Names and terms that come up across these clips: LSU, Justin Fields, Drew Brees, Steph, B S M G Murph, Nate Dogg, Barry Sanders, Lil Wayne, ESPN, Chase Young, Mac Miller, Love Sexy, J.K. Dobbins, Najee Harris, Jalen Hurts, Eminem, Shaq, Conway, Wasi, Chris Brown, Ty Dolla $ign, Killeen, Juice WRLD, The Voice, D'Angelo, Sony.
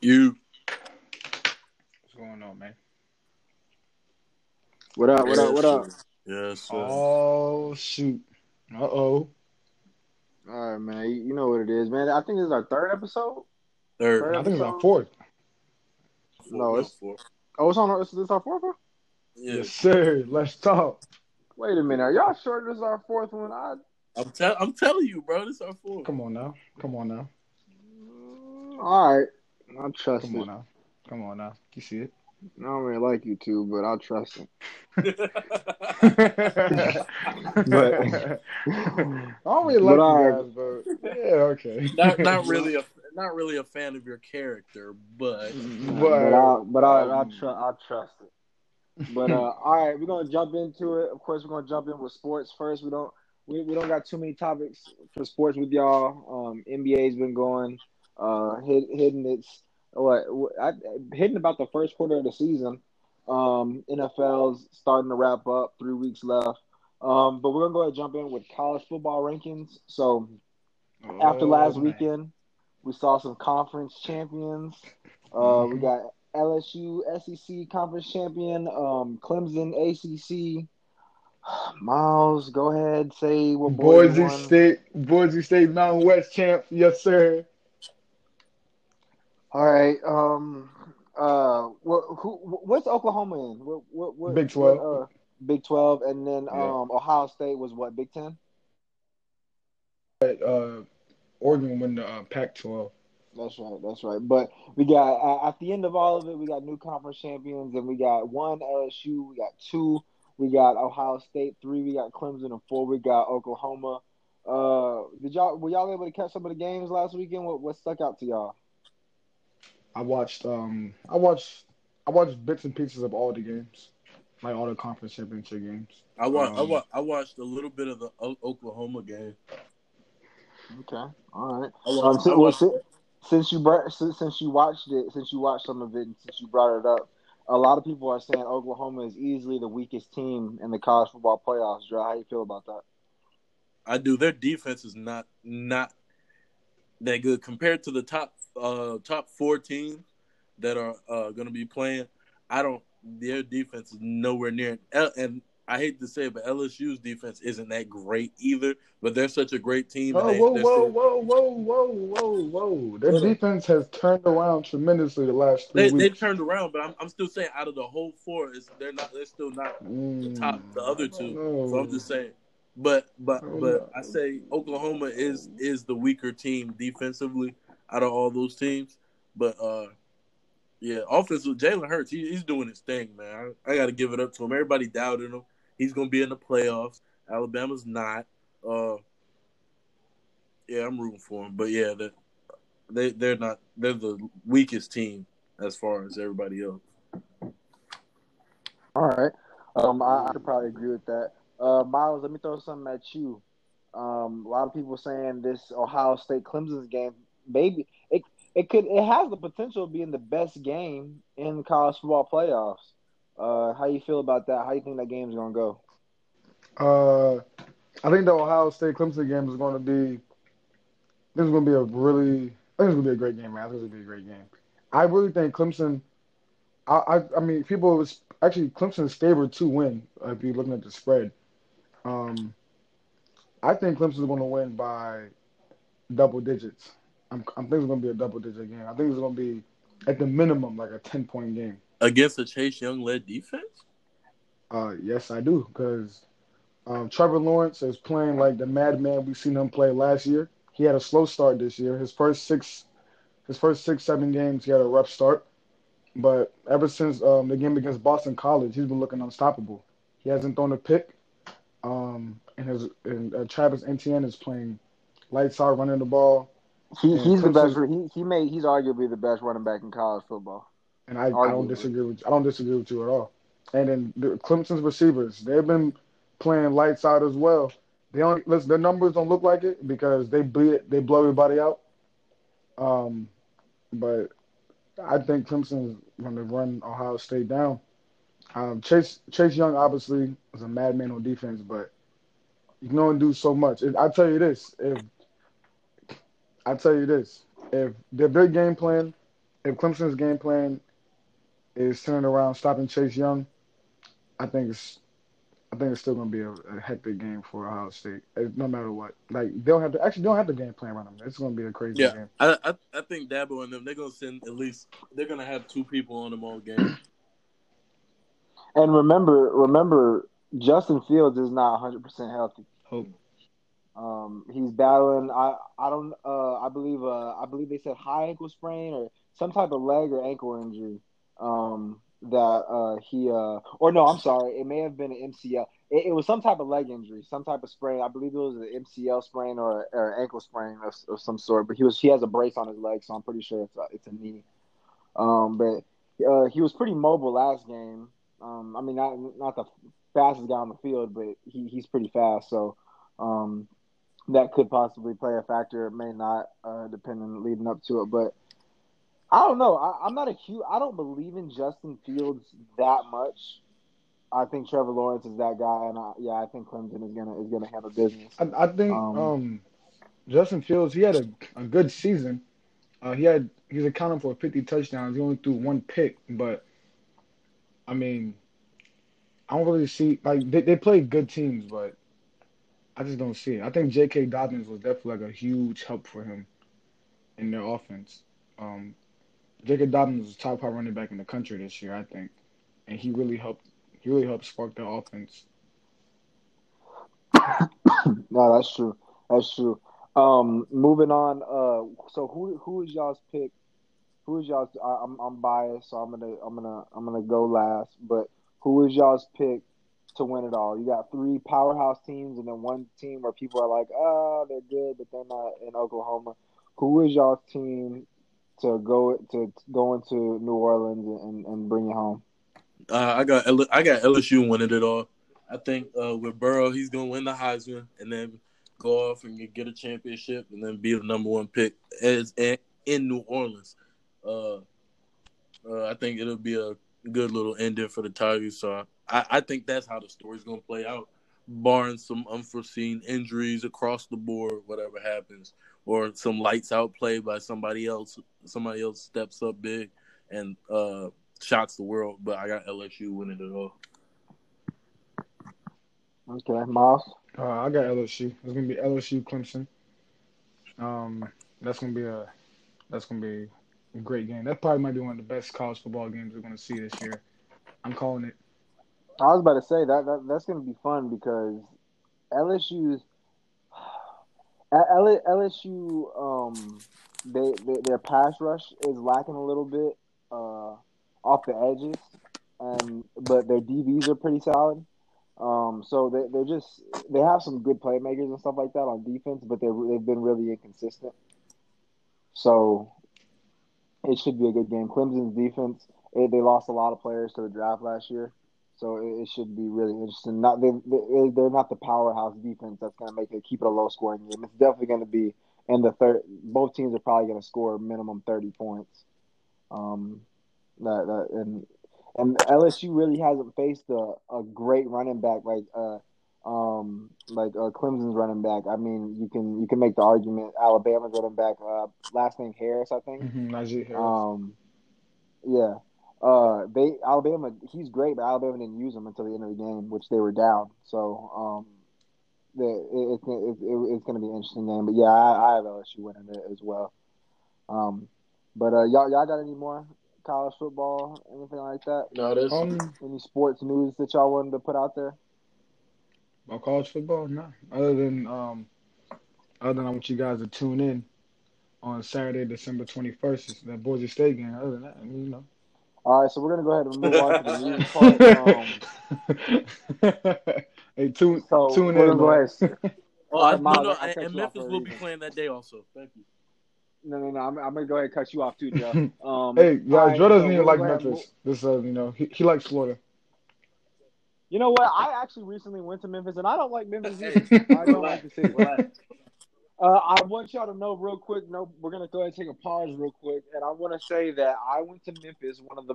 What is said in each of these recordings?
You. What's going on, man? What up, what up, what up? Yes, sir. Oh, shoot. Uh-oh. All right, man. You know what it is, man. I think this is our third episode. Third. I think it's our fourth. No, it's fourth. Oh, it's on. It's our fourth one? Yes, sir. Let's talk. Wait a minute. Are y'all sure this is our fourth one? I'm telling you, bro. This is our fourth. Come on now. All right. I'll trust it. Come on now. You see it? I don't really like you two, but I'll trust him. But I don't really like you guys, but yeah, okay. Not really a fan of your character, but I'll trust it. But all right, we're gonna jump into it. Of course, we're gonna jump in with sports first. We don't got too many topics for sports with y'all. NBA's been going hitting its. Hitting about the first quarter of the season. NFL's starting to wrap up. 3 weeks left. But we're going to go ahead and jump in with college football rankings. So, after last weekend, we saw some conference champions. We got LSU, SEC conference champion, Clemson, ACC. Miles, go ahead, say what Boise State Mountain West champ. Yes, sir. All right. What's Oklahoma in? What Big 12. Big 12, and then Ohio State was what? Big 10. Oregon won the Pac-12. That's right. But we got at the end of all of it, we got new conference champions, and we got one LSU, we got two, we got Ohio State, three, we got Clemson, and four, we got Oklahoma. Were y'all able to catch some of the games last weekend? What stuck out to y'all? I watched bits and pieces of all the games, like all the conference championship games. I watched a little bit of the Oklahoma game. Okay, all right. Since you watched some of it, and since you brought it up, a lot of people are saying Oklahoma is easily the weakest team in the college football playoffs. Dre, how do you feel about that? I do. Their defense is not that good compared to the top four teams that are going to be playing. Their defense is nowhere near it. And I hate to say it, but LSU's defense isn't that great either. But they're such a great team. Whoa! Their defense has turned around tremendously the last 3 weeks. They've turned around, but I'm still saying out of the whole four, they're still not the top. The other two. So I'm just saying. But I say Oklahoma is the weaker team defensively out of all those teams. But, yeah, offensive, Jalen Hurts, he's doing his thing, man. I got to give it up to him. Everybody doubted him. He's going to be in the playoffs. Alabama's not. Yeah, I'm rooting for him. But, yeah, they're the weakest team as far as everybody else. All right. I could probably agree with that. Miles, let me throw something at you. A lot of people saying this Ohio State-Clemson game, baby, it has the potential of being the best game in college football playoffs. How you feel about that? How you think that game's going to go? I think the Ohio State-Clemson game is going to be – this is going to be a really – I think it's going to be a great game, man. I really think Clemson – I mean, people was actually, Clemson is favored to win if you're looking at the spread. I think Clemson is going to win by double digits. I think it's going to be a double-digit game. I think it's going to be, at the minimum, like a 10-point game. Against a Chase Young-led defense? Yes, I do, because Trevor Lawrence is playing like the madman we've seen him play last year. He had a slow start this year. His first six, 7 games, he had a rough start. But ever since the game against Boston College, he's been looking unstoppable. He hasn't thrown a pick. And Travis Etienne is playing lights out, running the ball. He's the best. He's arguably the best running back in college football. And I don't disagree with you at all. And then Clemson's receivers, they've been playing lights out as well. Their numbers don't look like it because they blow everybody out. But I think Clemson's going to run Ohio State down. Chase Young obviously is a madman on defense, but you can only do so much. I tell you this. If their game plan if Clemson's game plan is centered around stopping Chase Young, I think it's still going to be a hectic game for Ohio State, no matter what. Like they don't have to game plan around them. It's going to be a crazy game. I think Dabo and them, they're going to send at least they're going to have two people on them all game. And remember, Justin Fields is not 100% healthy. He's battling. I believe they said high ankle sprain or some type of leg or ankle injury. It may have been an MCL. It was some type of leg injury, some type of sprain. I believe it was an MCL sprain or an ankle sprain of some sort. But he has a brace on his leg, so I'm pretty sure it's a knee. But he was pretty mobile last game. I mean, not the fastest guy on the field, but he's pretty fast. So that could possibly play a factor. It may not, depending leading up to it, but. I don't know. I don't believe in Justin Fields that much. I think Trevor Lawrence is that guy, and I think Clemson is gonna have a business. I think Justin Fields, he had a good season. He's accounted for 50 touchdowns. He only threw one pick, but I mean, I don't really see like they play good teams, but I just don't see it. I think J.K. Dobbins was definitely like a huge help for him in their offense. J.K. Dobbins was top 5 running back in the country this year, I think, and he really helped spark the offense. No, that's true. Moving on. So who is y'all's pick? Who is y'all's? I'm biased, so I'm gonna go last. But who is y'all's pick to win it all? You got three powerhouse teams, and then one team where people are like, oh, they're good, but they're not in Oklahoma. Who is y'all's team to go into New Orleans and bring it home? I got LSU winning it all. I think with Burrow, he's going to win the Heisman and then go off and get a championship and then be the number one pick in New Orleans. I think it'll be a good little ending for the Tigers. So I think that's how the story's going to play out, barring some unforeseen injuries across the board, whatever happens. Or some lights out play by somebody else. Somebody else steps up big and shocks the world. But I got LSU winning it all. Okay, Miles. I got LSU. It's gonna be LSU, Clemson. That's gonna be a great game. That probably might be one of the best college football games we're gonna see this year. I'm calling it. I was about to say that's gonna be fun because LSU's. LSU, their pass rush is lacking a little bit off the edges, but their DBs are pretty solid. So they have some good playmakers and stuff like that on defense, but they've been really inconsistent. So it should be a good game. Clemson's defense, they lost a lot of players to the draft last year. So it should be really interesting. They're not the powerhouse defense that's going to make it keep it a low scoring game. It's definitely going to be in the third. Both teams are probably going to score minimum 30 points. And LSU really hasn't faced a great running back like Clemson's running back. I mean, you can make the argument Alabama's running back last name Harris, I think. Mm-hmm, Najee Harris. Yeah. Alabama, he's great, but Alabama didn't use him until the end of the game, which they were down. So it's going to be an interesting game. But, yeah, I have LSU winning it as well. But y'all got any more college football, anything like that? No, there's any sports news that y'all wanted to put out there? About college football? No. Other than I want you guys to tune in on Saturday, December 21st. It's that Boise State game. Other than that, I mean, you know. All right, so we're going to go ahead and move on to the news part. Hey, tune in. And Memphis will be playing that day also. Thank you. No. I'm going to go ahead and cut you off too, Joe. Hey, yeah, Joe doesn't even like Memphis. He likes Florida. You know what? I actually recently went to Memphis, and I don't like Memphis either. I don't like the city. I want y'all to know real quick. No, we're gonna go ahead and take a pause real quick, and I want to say that I went to Memphis, one of the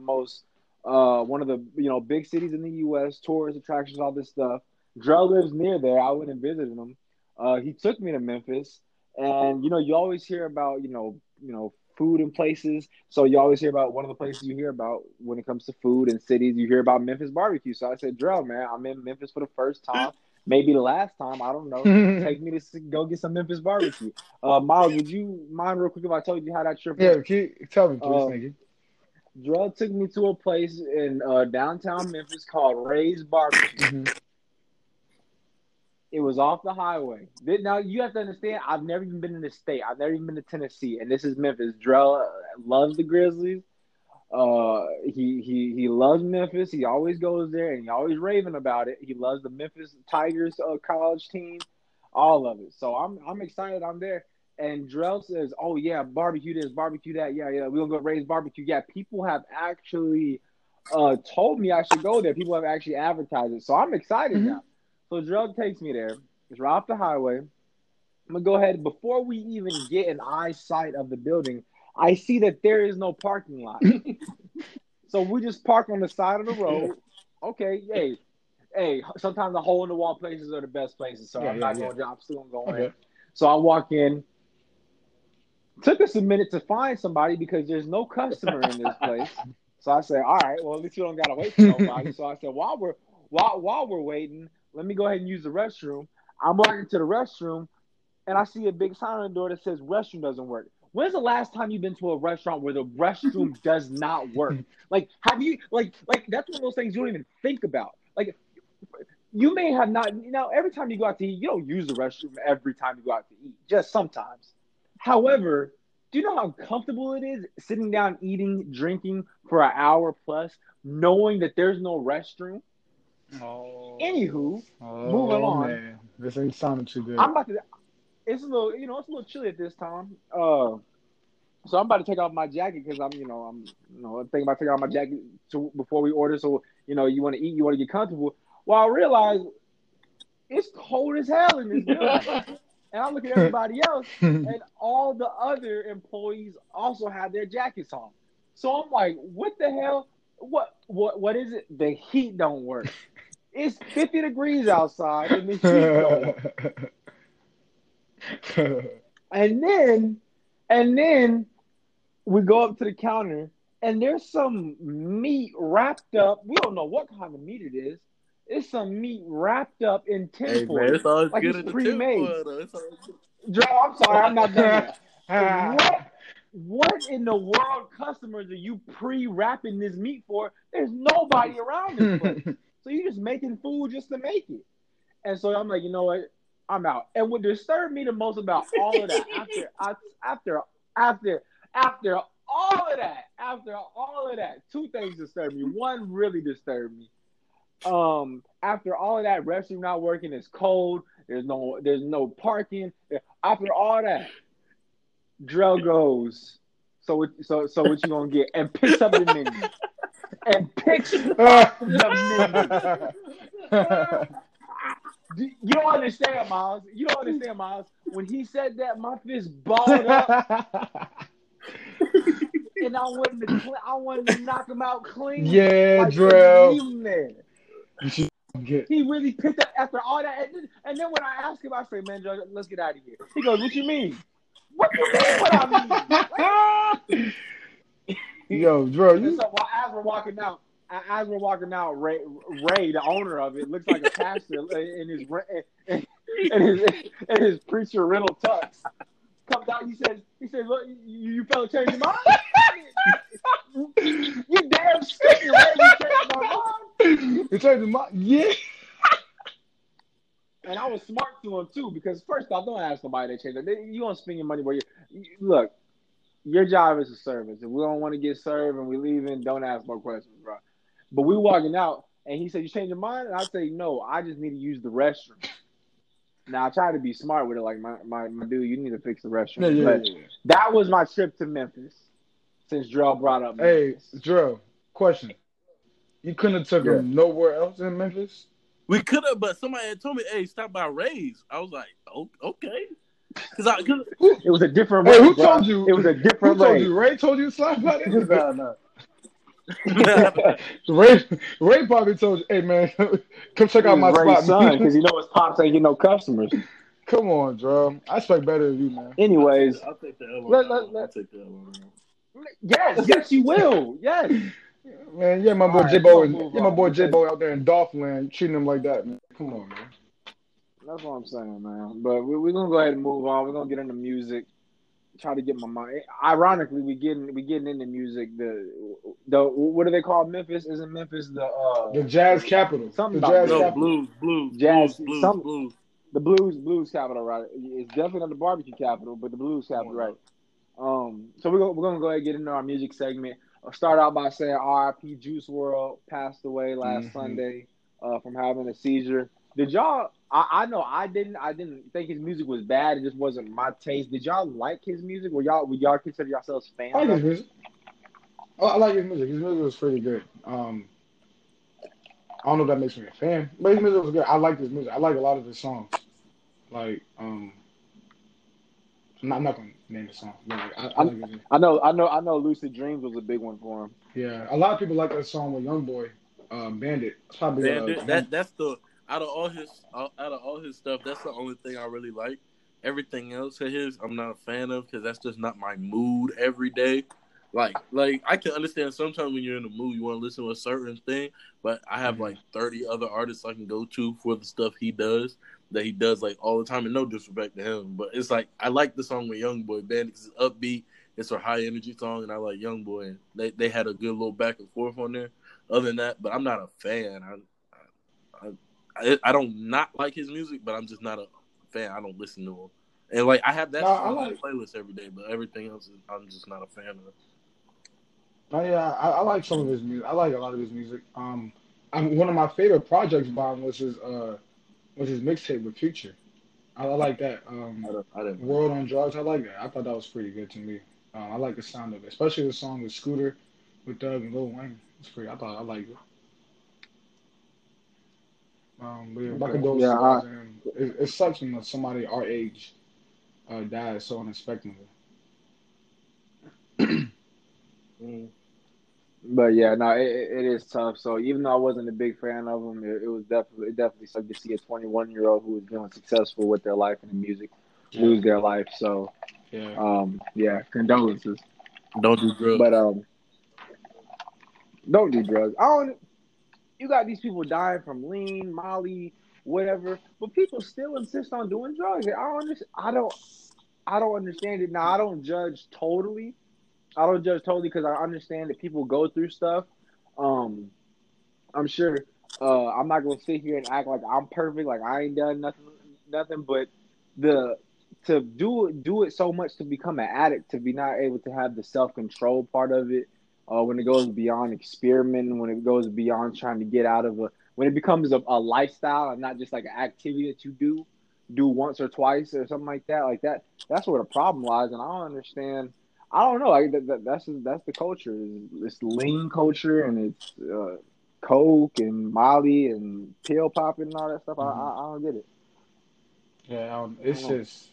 big cities in the U.S., tourist attractions, all this stuff. Dre lives near there. I went and visited him. He took me to Memphis, and you always hear about food and places. So you always hear about one of the places you hear about when it comes to food and cities. You hear about Memphis barbecue. So I said, Drell, man, I'm in Memphis for the first time. Maybe the last time, I don't know. Take me to go get some Memphis barbecue. Miles, would you mind real quick if I told you how that trip went? Yeah, tell me, please, nigga. Drell took me to a place in downtown Memphis called Ray's Barbecue. Mm-hmm. It was off the highway. Now, you have to understand, I've never even been in this state. I've never even been to Tennessee, and this is Memphis. Drell loves the Grizzlies. He loves Memphis. He always goes there, and he always raving about it. He loves the Memphis Tigers college team, all of it. So I'm excited I'm there. And Drell says, oh, yeah, barbecue this, barbecue that. Yeah, we're going to go Raise Barbecue. Yeah, people have actually told me I should go there. People have actually advertised it. So I'm excited now. So Drell takes me there. It's right off the highway. I'm going to go ahead. Before we even get an eyesight of the building, I see that there is no parking lot. So we just park on the side of the road. Okay, yay. Hey, sometimes the hole-in-the-wall places are the best places. So I'm not going to I'm still going to go in. So I walk in. Took us a minute to find somebody because there's no customer in this place. So I said, all right, well, at least you don't got to wait for nobody. So I said, while we're waiting, let me go ahead and use the restroom. I'm walking to the restroom, and I see a big sign on the door that says restroom doesn't work. When's the last time you've been to a restaurant where the restroom does not work? Like, have you – like that's one of those things you don't even think about. Like, you may have not – now, every time you go out to eat, you don't use the restroom every time you go out to eat, just sometimes. However, do you know how comfortable it is sitting down, eating, drinking for an hour plus, knowing that there's no restroom? Oh, anywho, moving on. Man. This ain't sounding too good. It's a little chilly at this time. So I'm about to take off my jacket because I'm thinking about taking off my jacket before we order. So you want to eat, you want to get comfortable. Well, I realize it's cold as hell in this building, and I look at everybody else, and all the other employees also have their jackets on. So I'm like, what the hell? What is it? The heat don't work. It's 50 degrees outside, and the heat don't work. And then we go up to the counter, and there's some meat wrapped up. We don't know what kind of meat it is. It's some meat wrapped up in tin foil. It's always like good, it's pre-made. Joe, I'm sorry, I'm not done. What in the world, customers, are you pre-wrapping this meat for? There's nobody around this place. So you're just making food just to make it. And so I'm like, you know what? I'm out. And what disturbed me the most about all of that, after all of that, two things disturbed me. One really disturbed me. After all of that, restroom not working, it's cold. There's no parking. After all that, Drell goes, so what you gonna get? And picks up the menu. You don't understand, Miles. When he said that, my fist balled up. And I wanted to knock him out clean. Yeah, like, Drell. He really picked up after all that. And then when I asked him, I said, man, Drell, let's get out of here. He goes, what you mean? What do you mean what I mean? Yo, Drew. As we're walking out, Ray, the owner of it, looks like a pastor in his preacher rental tux. Comes out, he says, look, you fella changed your mind? You damn stupid, Ray, you changed my mind? You changed your mind? Yeah. And I was smart to him, too, because first off, don't ask somebody to change it. You don't spend your money where look, your job is a service. If we don't want to get served and we leaving, don't ask more questions, bro. But we walking out, and he said, you change your mind? And I say, no, I just need to use the restroom. Now, I try to be smart with it, like, my dude, you need to fix the restroom. Yeah, but that was my trip to Memphis, since Drell brought up Memphis. Hey, Drell, question. You couldn't have took him nowhere else in Memphis? We could have, but somebody had told me, hey, stop by Ray's. I was like, oh, okay. It was a different Ray. Hey, who told you? It was a different Ray. Ray told you to stop by this? No. Ray probably told you, hey, man, come check out my spot. Because he knows his pops ain't getting no customers. Come on, Drum. I expect better of you, man. Anyways. I'll take the L. I'll take the L. Yes, you will. Yes. Man, yeah, my boy J-Bo out there in Dolphinland treating him like that, man. Come on, man. That's what I'm saying, man. But we're going to go ahead and move on. We're going to get into music. Try to get my mind. Ironically, we getting into music. The what do they call Memphis? Isn't Memphis the jazz capital? Something the jazz capital. Blues. The blues capital, right? It's definitely not the barbecue capital, but the blues capital, right? So we're gonna go ahead and get into our music segment. I'll start out by saying R.I.P. Juice WRLD passed away last Sunday from having a seizure. Did y'all? I know I didn't think his music was bad. It just wasn't my taste. Did y'all like his music? Would y'all consider yourselves fans? I like his music. I like his music. His music was pretty good. I don't know if that makes me a fan, but his music was good. I liked his music. I like a lot of his songs. Like I'm not gonna name the song. But like, I like his music. I know. Lucid Dreams was a big one for him. Yeah, a lot of people like that song with YoungBoy, Bandit. It's probably Bandit. That's the. Out of all his stuff, that's the only thing I really like. Everything else of his, I'm not a fan of because that's just not my mood every day. Like I can understand sometimes when you're in the mood, you want to listen to a certain thing, but I have like 30 other artists I can go to for the stuff he does that he does like all the time. And no disrespect to him, but it's like I like the song with YoungBoy Bandit because it's upbeat, it's a high energy song, and I like YoungBoy. And they had a good little back and forth on there. Other than that, but I'm not a fan. I don't not like his music, but I'm just not a fan. I don't listen to him. And, like, I have that on my playlist every day, but everything else, I'm just not a fan of it. Yeah, I like some of his music. I like a lot of his music. One of my favorite projects by him was his mixtape with Future. I like that. I didn't World on Drugs, I like that. I thought that was pretty good to me. I like the sound of it, especially the song with Scooter, with Doug and Lil Wayne. It's pretty. I liked it. It sucks when somebody our age dies so unexpectedly. But yeah, no, it is tough. So even though I wasn't a big fan of him, it definitely sucked to see a 21-year-old who was doing successful with their life and the music lose their life. So yeah, condolences. Don't do drugs. But don't do drugs. You got these people dying from lean, Molly, whatever, but people still insist on doing drugs. I don't understand it. Now, I don't judge totally because I understand that people go through stuff. I'm sure. I'm not gonna sit here and act like I'm perfect, like I ain't done nothing. But to do it so much to become an addict, to be not able to have the self-control part of it. When it goes beyond experimenting, when it goes beyond trying to get out of when it becomes a lifestyle and not just like an activity that you do once or twice or something like that. Like that's where the problem lies. And I don't understand. I don't know. Like that's the culture. It's lean culture and it's coke and Molly and pill popping and all that stuff. I don't get it. Yeah, it's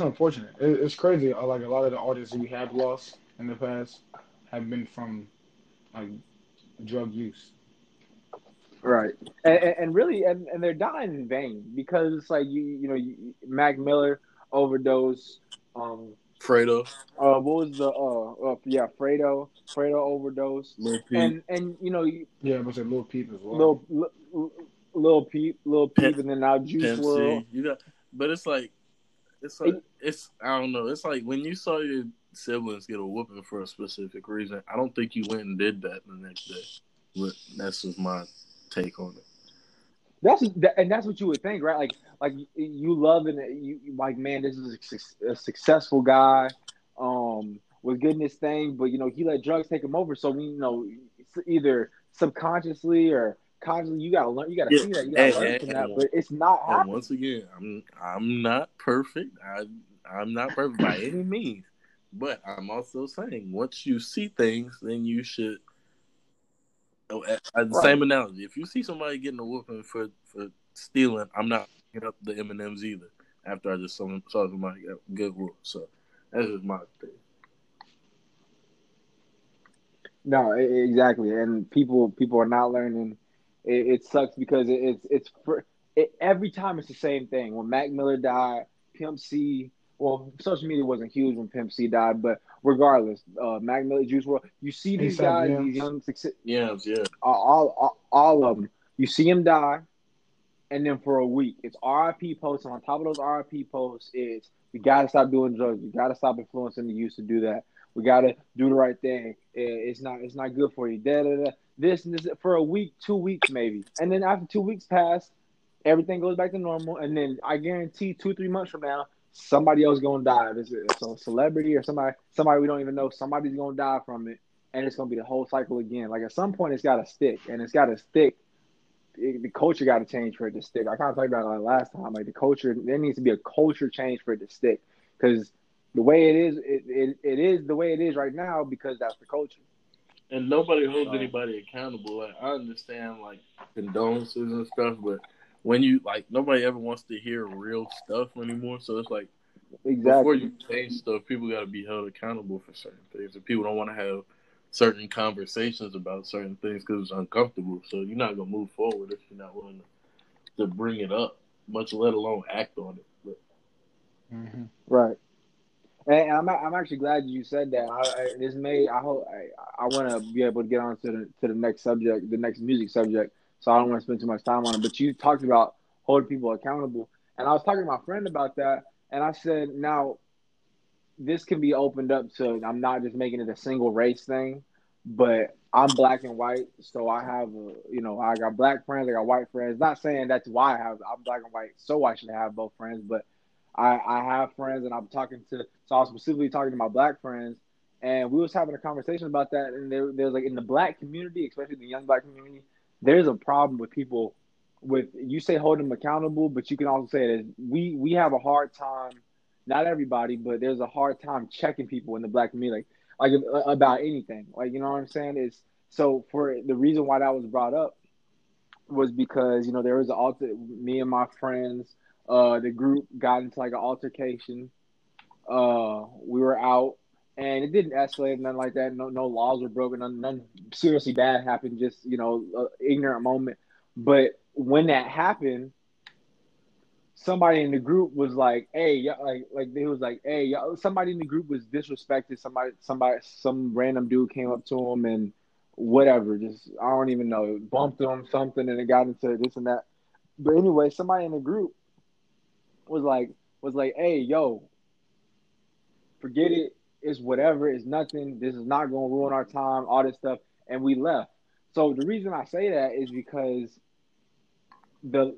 unfortunate. It's crazy. Like a lot of the artists we have lost in the past have been from like drug use, right? And really, they're dying in vain because it's like you know, Mac Miller overdose, Fredo. Fredo overdose, Lil Peep. and you know, but Lil Peep as well. Lil Peep, and then now Juice WRLD. You know, but it's I don't know. It's like when you saw your siblings get a whooping for a specific reason. I don't think you went and did that the next day. But that's just my take on it. That's what you would think, right? Like you love and you like, man, this is a successful guy, was good in his thing, but you know he let drugs take him over. So we either subconsciously or consciously, you gotta see that, you gotta learn from that. But it's not happening. Once again, I'm not perfect. I'm not perfect by any means. But I'm also saying, once you see things, then you should. Same analogy. If you see somebody getting a whooping for stealing, I'm not picking up the M&Ms either. After I just saw somebody get a good whoop, so that's just my thing. No, exactly, and people are not learning. It sucks because it's every time it's the same thing. When Mac Miller died, Pimp C, well, social media wasn't huge when Pimp C died, but regardless, Mac Miller, Juice WRLD, you see these guys, these young, all of them. You see them die, and then for a week, it's RIP posts, and on top of those RIP posts is, we got to stop doing drugs. We got to stop influencing the youth to do that. We got to do the right thing. It's not good for you. Da, da, da. This and this for a week, 2 weeks maybe. And then after 2 weeks pass, everything goes back to normal. And then I guarantee 2-3 months from now, somebody else going to die. It's a celebrity or somebody we don't even know. Somebody's going to die from it. And it's going to be the whole cycle again. Like at some point, it's got to stick. And it's got to stick. The culture got to change for it to stick. I kind of talked about it last time. Like the culture, there needs to be a culture change for it to stick. Because the way it is, it is the way it is right now because that's the culture. And nobody holds anybody accountable. Like I understand, like condolences and stuff, but when you like, nobody ever wants to hear real stuff anymore. So it's like, before you change stuff, people got to be held accountable for certain things, and people don't want to have certain conversations about certain things because it's uncomfortable. So you're not gonna move forward if you're not willing to bring it up, much let alone act on it. But. Mm-hmm. Right. And I'm actually glad you said that. I want to be able to get on to the next subject, the next music subject. So I don't want to spend too much time on it. But you talked about holding people accountable, and I was talking to my friend about that, and I said, now this can be opened up to. I'm not just making it a single race thing, but I'm black and white, so I have I got black friends, I got white friends. Not saying that's why I'm black and white, so I should have both friends, but. I have friends, and I was specifically talking to my black friends, and we was having a conversation about that, and there was like, in the black community, especially the young black community, there's a problem with people with, you say hold them accountable, but you can also say that we have a hard time, not everybody, but there's a hard time checking people in the black community, like about anything, like, you know what I'm saying? It's, so for the reason why that was brought up was because, there was me and my friends, the group got into like an altercation. We were out, and it didn't escalate, nothing like that. No laws were broken. Nothing seriously bad happened. Just an ignorant moment. But when that happened, somebody in the group was like, "Hey, y'all," somebody in the group was disrespected. Some random dude came up to him and whatever. Just I don't even know. Bumped him something, and it got into this and that. But anyway, somebody in the group was like, hey, yo, forget it. It's whatever. It's nothing. This is not going to ruin our time, all this stuff. And we left. So the reason I say that is because Jarrell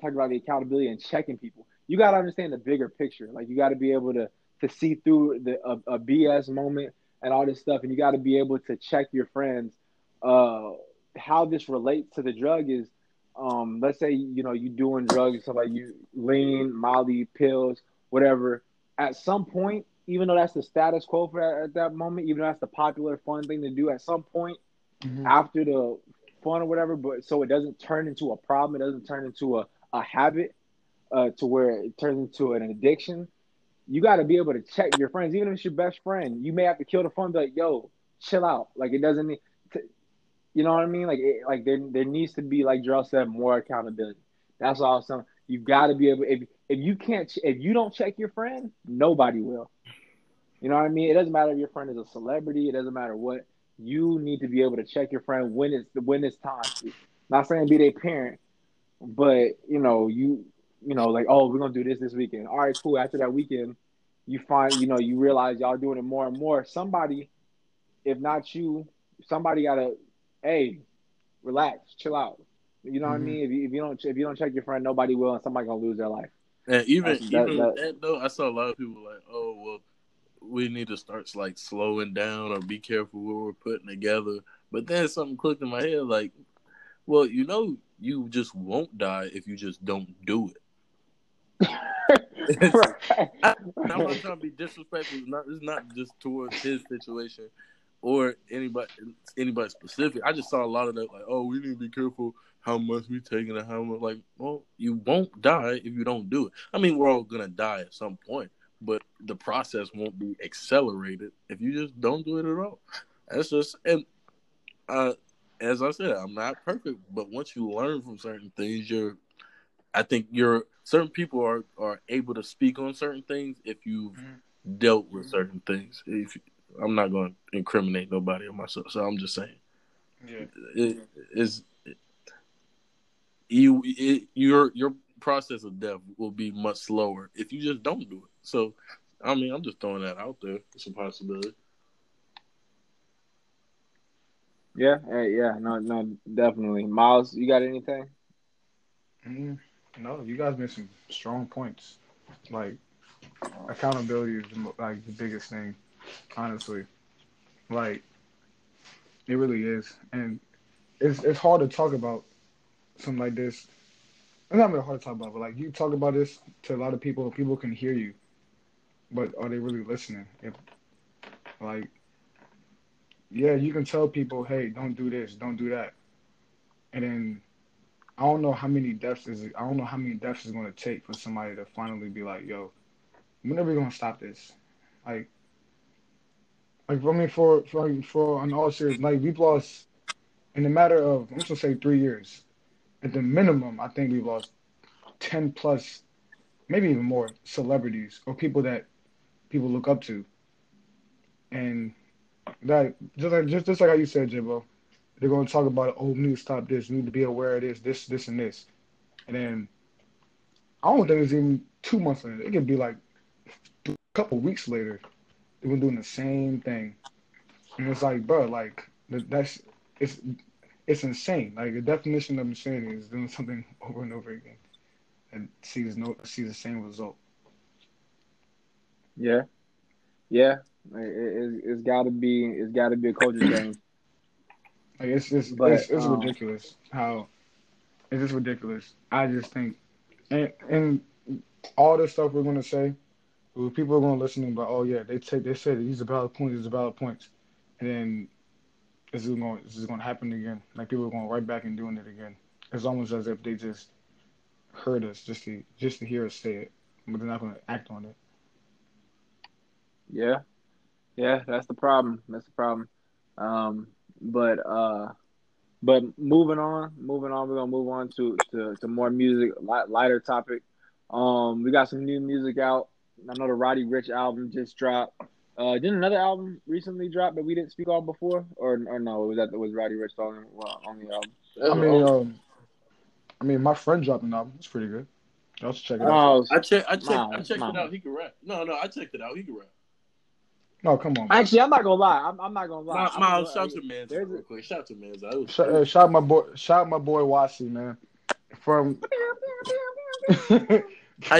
talked about the accountability and checking people. You got to understand the bigger picture. Like, you got to be able to see through a BS moment and all this stuff. And you got to be able to check your friends. How this relates to the drug is, let's say, you doing drugs, stuff like you lean, Molly, pills, whatever. At some point, even though that's the status quo at that moment, even though that's the popular fun thing to do, at some point after the fun or whatever, but so it doesn't turn into a problem, it doesn't turn into a habit to where it turns into an addiction, you got to be able to check your friends. Even if it's your best friend, you may have to kill the fun, be like, yo, chill out. Like, it doesn't need. You know what I mean? Like, there needs to be, like Jarrell said, more accountability. That's awesome. You've got to be able. If you don't check your friend, nobody will. You know what I mean? It doesn't matter if your friend is a celebrity. It doesn't matter what. You need to be able to check your friend when it's time. Not saying be their parent, but like, oh, we're gonna do this weekend. All right, cool. After that weekend, you find you realize y'all doing it more and more. Somebody, if not you, somebody gotta. Hey, relax, chill out. You know what I mean? If you don't check your friend, nobody will, and somebody's going to lose their life. And even that, though, I saw a lot of people like, oh, well, we need to start, like, slowing down or be careful what we're putting together. But then something clicked in my head, like, well, you just won't die if you just don't do it. I'm not trying to be disrespectful. It's not just towards his situation. Or anybody specific. I just saw a lot of that, like, oh, we need to be careful how much we taking and how much. Like, well, you won't die if you don't do it. I mean, we're all gonna die at some point, but the process won't be accelerated if you just don't do it at all. That's just, and as I said, I'm not perfect, but once you learn from certain things, certain people are able to speak on certain things if you've dealt with certain things. I'm not going to incriminate nobody or myself, so I'm just saying. Yeah. Your process of death will be much slower if you just don't do it. So, I mean, I'm just throwing that out there. It's a possibility. Yeah, no, definitely. Miles, you got anything? No, you guys made some strong points. Like, accountability is the biggest thing, honestly. Like, it really is, and it's hard to talk about something like this. It's not really hard to talk about, but like you talk about this to a lot of people, people can hear you, but are they really listening? You can tell people, hey, don't do this, don't do that, and then I don't know how many deaths is going to take for somebody to finally be like, yo, when are we going to stop this? For an all series, we've lost in a matter of, I'm just going to say 3 years. At the minimum, I think we've lost 10 plus, maybe even more, celebrities or people that people look up to. And that just like how you said, Jimbo, they're going to talk about, oh, we need to stop this, we need to be aware of this, and this. And then I don't think it's even 2 months later. It could be like a couple weeks later. They've been doing the same thing, and it's like, bro, like that's it's insane. Like the definition of insanity is doing something over and over again and sees the same result. Yeah, it's got to be a culture change. Like it's ridiculous how it's just ridiculous. I just think, and all this stuff we're gonna say. People are going to listen and be like, oh, yeah, they say these are valid points, And then this is going to happen again. Like, people are going right back and doing it again. It's almost as if they just heard us just to hear us say it, but they're not going to act on it. Yeah, that's the problem. But moving on, we're going to move on to more music, lighter topic. We got some new music out. I know the Roddy Ricch album just dropped. Didn't another album recently drop that we didn't speak on before? Or no, was Roddy Ricch on the album? My friend dropped an album. It's pretty good. I'll check it out. I checked it out. He can rap. No, I checked it out. He can rap. No, come on. Man. Actually, I'm not gonna lie. Miles, shout to Manz real quick. Shout to Manz. Shout my boy Wasi, man. From. How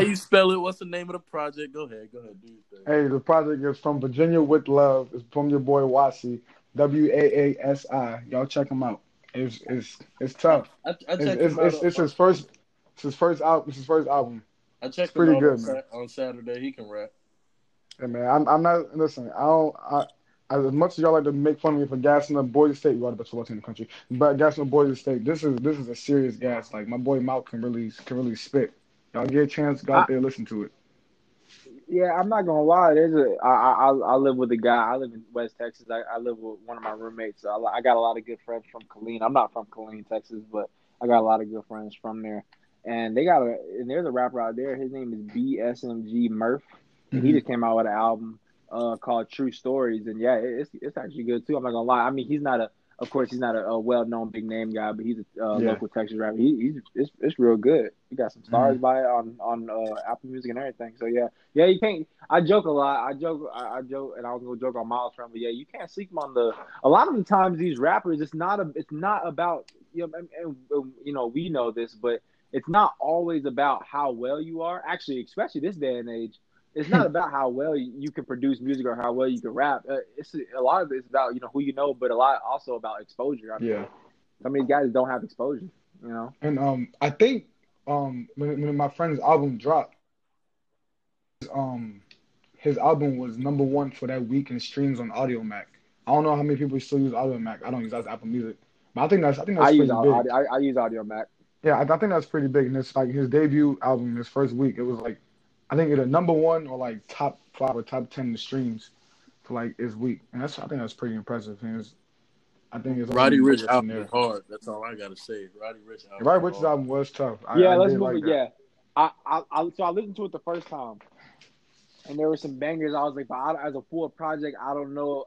you spell it? What's the name of the project? Go ahead, do your thing. Hey, the project is From Virginia with Love. It's from your boy Wasi, Waasi. Y'all check him out. It's tough. It's his first album. I checked. It's pretty him out good, man. On Saturday, he can rap. Hey man, as much as y'all like to make fun of me for gassing up Boise State, we are the best football team in the country. But gassing up Boise State, this is a serious gas. Like my boy Mount can really spit. Y'all get a chance, go out there, listen to it. Yeah, I'm not gonna lie. I live with a guy. I live in West Texas. I live with one of my roommates. So I got a lot of good friends from Killeen. I'm not from Killeen, Texas, but I got a lot of good friends from there. And there's a rapper out there. His name is BSMG Murph. And he just came out with an album. Called True Stories, and yeah, it's actually good too. I'm not gonna lie. I mean, he's not a well-known big name guy, but he's a local Texas rapper. It's real good. He got some stars by it on Apple Music and everything. So yeah, you can't. I joke a lot. I joke, and I was gonna joke on Miles' friend, but yeah, you can't sleep on a lot of the times these rappers. It's not about and we know this, but it's not always about how well you are. Actually, especially this day and age. It's not about how well you can produce music or how well you can rap. It's a lot of it's about who you know, but a lot also about exposure. I mean, some of these guys don't have exposure, And I think when my friend's album dropped, his album was number one for that week in streams on AudioMac. I don't know how many people still use AudioMac. I don't use Apple Music, but I think that's pretty big. I use AudioMac. Yeah, I think that's pretty big. And it's like his debut album, his first week, it was like. I think either number one or like top 5 or top 10 in the streams for like his week, and I think that's pretty impressive. And I think it's Roddy Ricch album is hard. That's all I gotta say. Roddy Ricch's album was tough. Let's move it. Yeah, I listened to it the first time, and there were some bangers. I was like, but as a full project, I don't know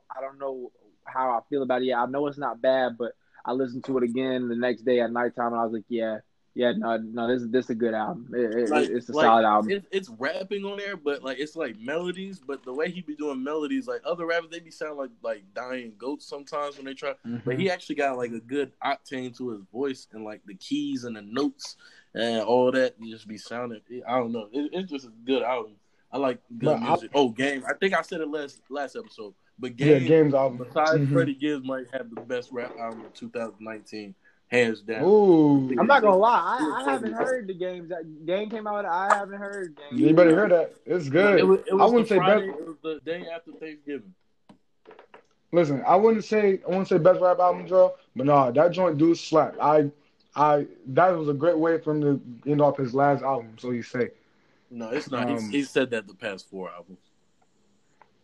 how I feel about it. Yeah, I know it's not bad, but I listened to it again the next day at nighttime, and I was like, this is a good album. It's a solid album. It's rapping on there, but it's like melodies. But the way he be doing melodies, like other rappers, they be sound like dying goats sometimes when they try. Mm-hmm. But he actually got a good octane to his voice and the keys and the notes and all that. He just be sounding. I don't know. It's just a good album. I like good music. Game. I think I said it last episode. But Game's album. Besides Freddie Gibbs, might have the best rap album of 2019. Hands down. Ooh. I'm not gonna lie. I haven't heard the games. Game came out. I haven't heard Game. Anybody heard that? It's good. I wouldn't say best. It was the day after Thanksgiving. Listen, I wouldn't say best rap album, Joe. But that joint dude slapped. That was a great way for him to end off his last album. So you say? No, it's not. He said that the past four albums.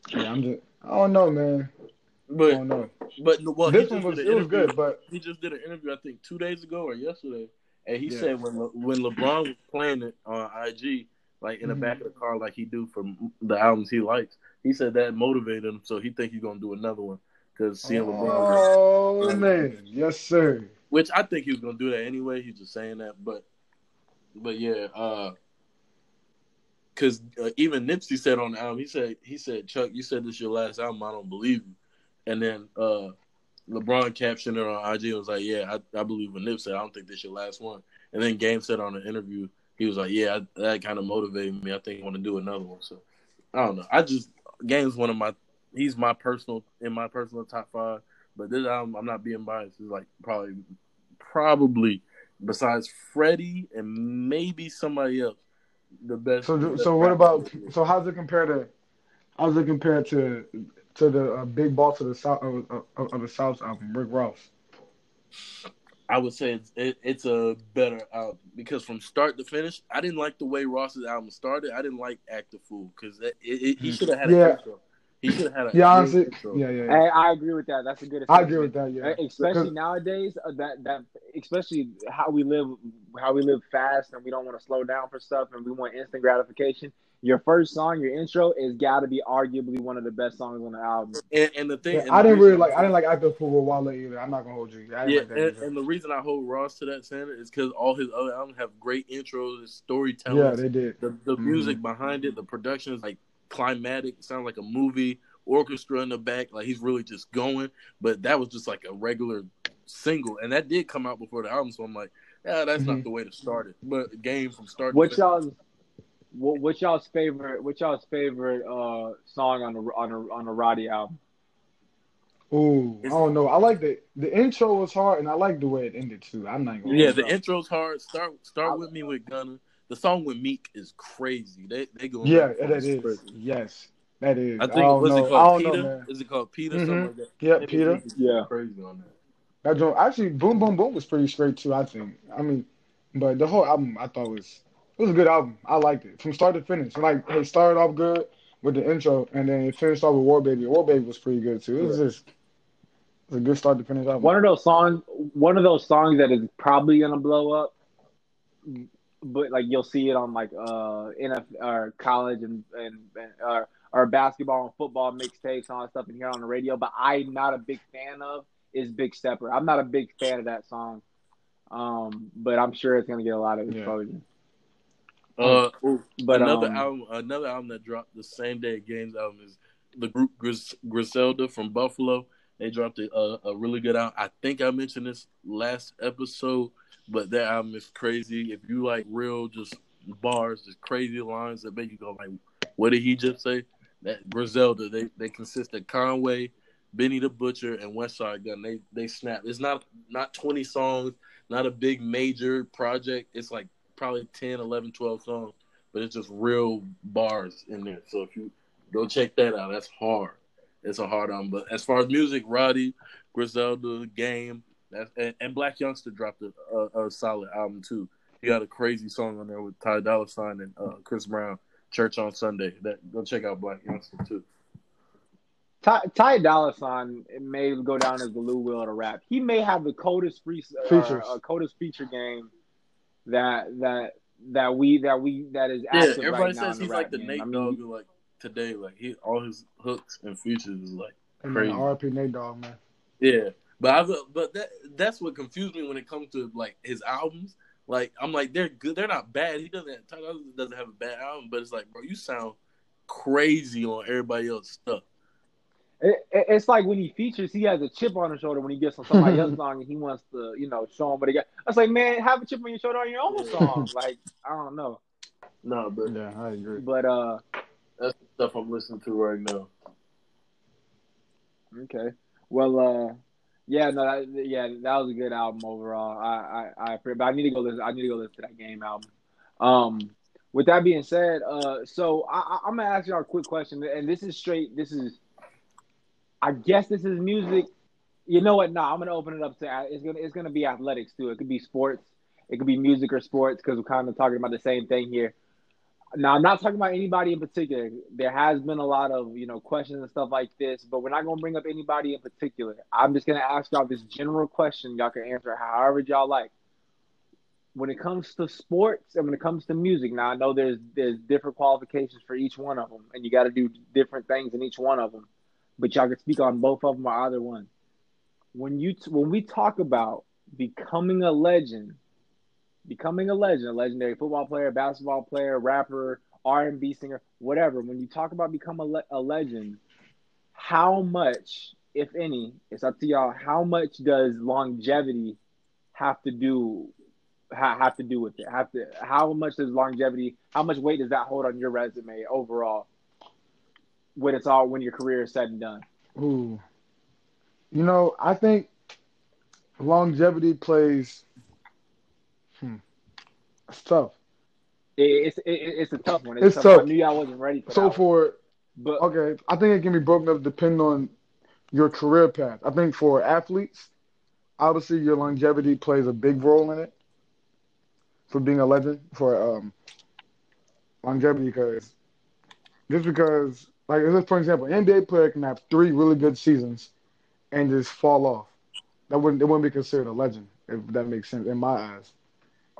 Yeah, I don't know, man. But this one was good. But he just did an interview, I think 2 days ago or yesterday, and he said when LeBron was playing it on IG, in the back of the car, he do for the albums he likes, he said that motivated him, so he think he's gonna do another one because seeing LeBron. Oh man, yes sir. Which I think he was gonna do that anyway. He's just saying that, but yeah. Because even Nipsey said on the album, he said, Chuck, you said this your last album. I don't believe you. And then LeBron captioned it on IG. It was like, yeah, I believe what Nip said. I don't think this your last one. And then Game said on an interview, he was like, yeah, that kind of motivated me. I think I want to do another one. So I don't know. Game's one of my. He's in my personal top five. But this album, I'm not being biased. It's probably besides Freddie and maybe somebody else. The best. So what about? So how's it compare to the Big Boss of the South of the South's album, Rick Ross? I would say it's a better album because from start to finish, I didn't like the way Ross's album started. I didn't like Act the Fool because he should have had an intro. He should have had an intro. I agree with that. That's a good. I agree with that. Yeah, especially nowadays that especially how we live fast and we don't want to slow down for stuff and we want instant gratification. Your first song, your intro, is gotta be arguably one of the best songs on the album. And the thing, I didn't like Act the Fool with Wale either. I'm not gonna hold you. And the reason I hold Ross to that standard is because all his other albums have great intros, and storytelling. Yeah, they did. The music behind it, the production is climatic. It sounds like a movie, orchestra in the back. He's really just going. But that was just a regular single, and that did come out before the album. So I'm like, yeah, that's not the way to start it. But Game from start. What's y'all's favorite song on the Roddy album? Ooh, I don't know. I like the intro was hard, and I like the way it ended too. I'm not gonna. Yeah, the intro's hard. Start with me with Gunna. The song with Meek is crazy. They go. Yeah, that is. Crazy. Yes, that is. I think is it called Peter? Mm-hmm. Something like that. Yeah, Peter. Yeah, crazy on that. That joint, actually, Boom Boom Boom was pretty straight too. I think. I mean, but the whole album I thought was. It was a good album. I liked it from start to finish. It started off good with the intro, and then it finished off with War Baby. War Baby was pretty good too. It was a good start to finish album. One of those songs that is probably gonna blow up, but you'll see it on NFL or college and basketball and football mixtapes and all that stuff, and here on the radio. But I'm not a big fan of is Big Stepper. I'm not a big fan of that song, but I'm sure it's gonna get a lot of exposure. Yeah. But another album that dropped the same day as Game's album is the group Griselda from Buffalo. They dropped a really good album. I think I mentioned this last episode, but that album is crazy. If you like real just bars, just crazy lines that make you go what did he just say? That Griselda, they consist of Conway, Benny the Butcher, and Westside Gun. They snap. It's not 20 songs, not a big major project. It's probably 10, 11, 12 songs, but it's just real bars in there. So if you go check that out, that's hard. It's a hard album. But as far as music, Roddy, Griselda, Game, and Black Youngster dropped a solid album too. He got a crazy song on there with Ty Dolla $ign and Chris Brown, Church on Sunday. Go check out Black Youngster too. Ty Dolla $ign may go down as the Lil Will to rap. He may have the coldest feature game that is active right now. Everybody says he's like the Nate Dogg like today. Like all his hooks and features is like crazy. R.I.P. Nate Dogg, man. Yeah, but that's what confused me when it comes to like his albums. Like I'm like they're good, they're not bad. Ty Dolla $ign doesn't have a bad album, but it's like bro, you sound crazy on everybody else's stuff. It's like when he features, he has a chip on his shoulder when he gets on somebody else's song and he wants to, show them what he got. I was like, man, have a chip on your shoulder on your own song. Like, I don't know. No, but yeah, I agree. But that's the stuff I'm listening to right now. Okay. Well, that was a good album overall. I need to go listen. I need to go listen to that Game album. With that being said, so I'm gonna ask y'all a quick question, and this is straight. I guess this is music. You know what? I'm gonna open it up to it's gonna be athletics too. It could be sports. It could be music or sports because we're kind of talking about the same thing here. Now I'm not talking about anybody in particular. There has been a lot of questions and stuff like this, but we're not gonna bring up anybody in particular. I'm just gonna ask y'all this general question. Y'all can answer however y'all like. When it comes to sports and when it comes to music, now I know there's different qualifications for each one of them, and you got to do different things in each one of them. But y'all can speak on both of them or either one. When we talk about becoming a legendary football player, basketball player, rapper, R&B singer, whatever, when you talk about becoming a legend, how much, if any, it's up to y'all, how much does longevity have to do with it? How much weight does that hold on your resume overall? When your career is said and done. Ooh. I think longevity plays it's tough. It's a tough one. It's tough. I knew y'all wasn't ready for that. I think it can be broken up depending on your career path. I think for athletes, obviously your longevity plays a big role in it for being a legend, for longevity because for example, an NBA player can have 3 really good seasons and just fall off. It wouldn't be considered a legend, if that makes sense in my eyes.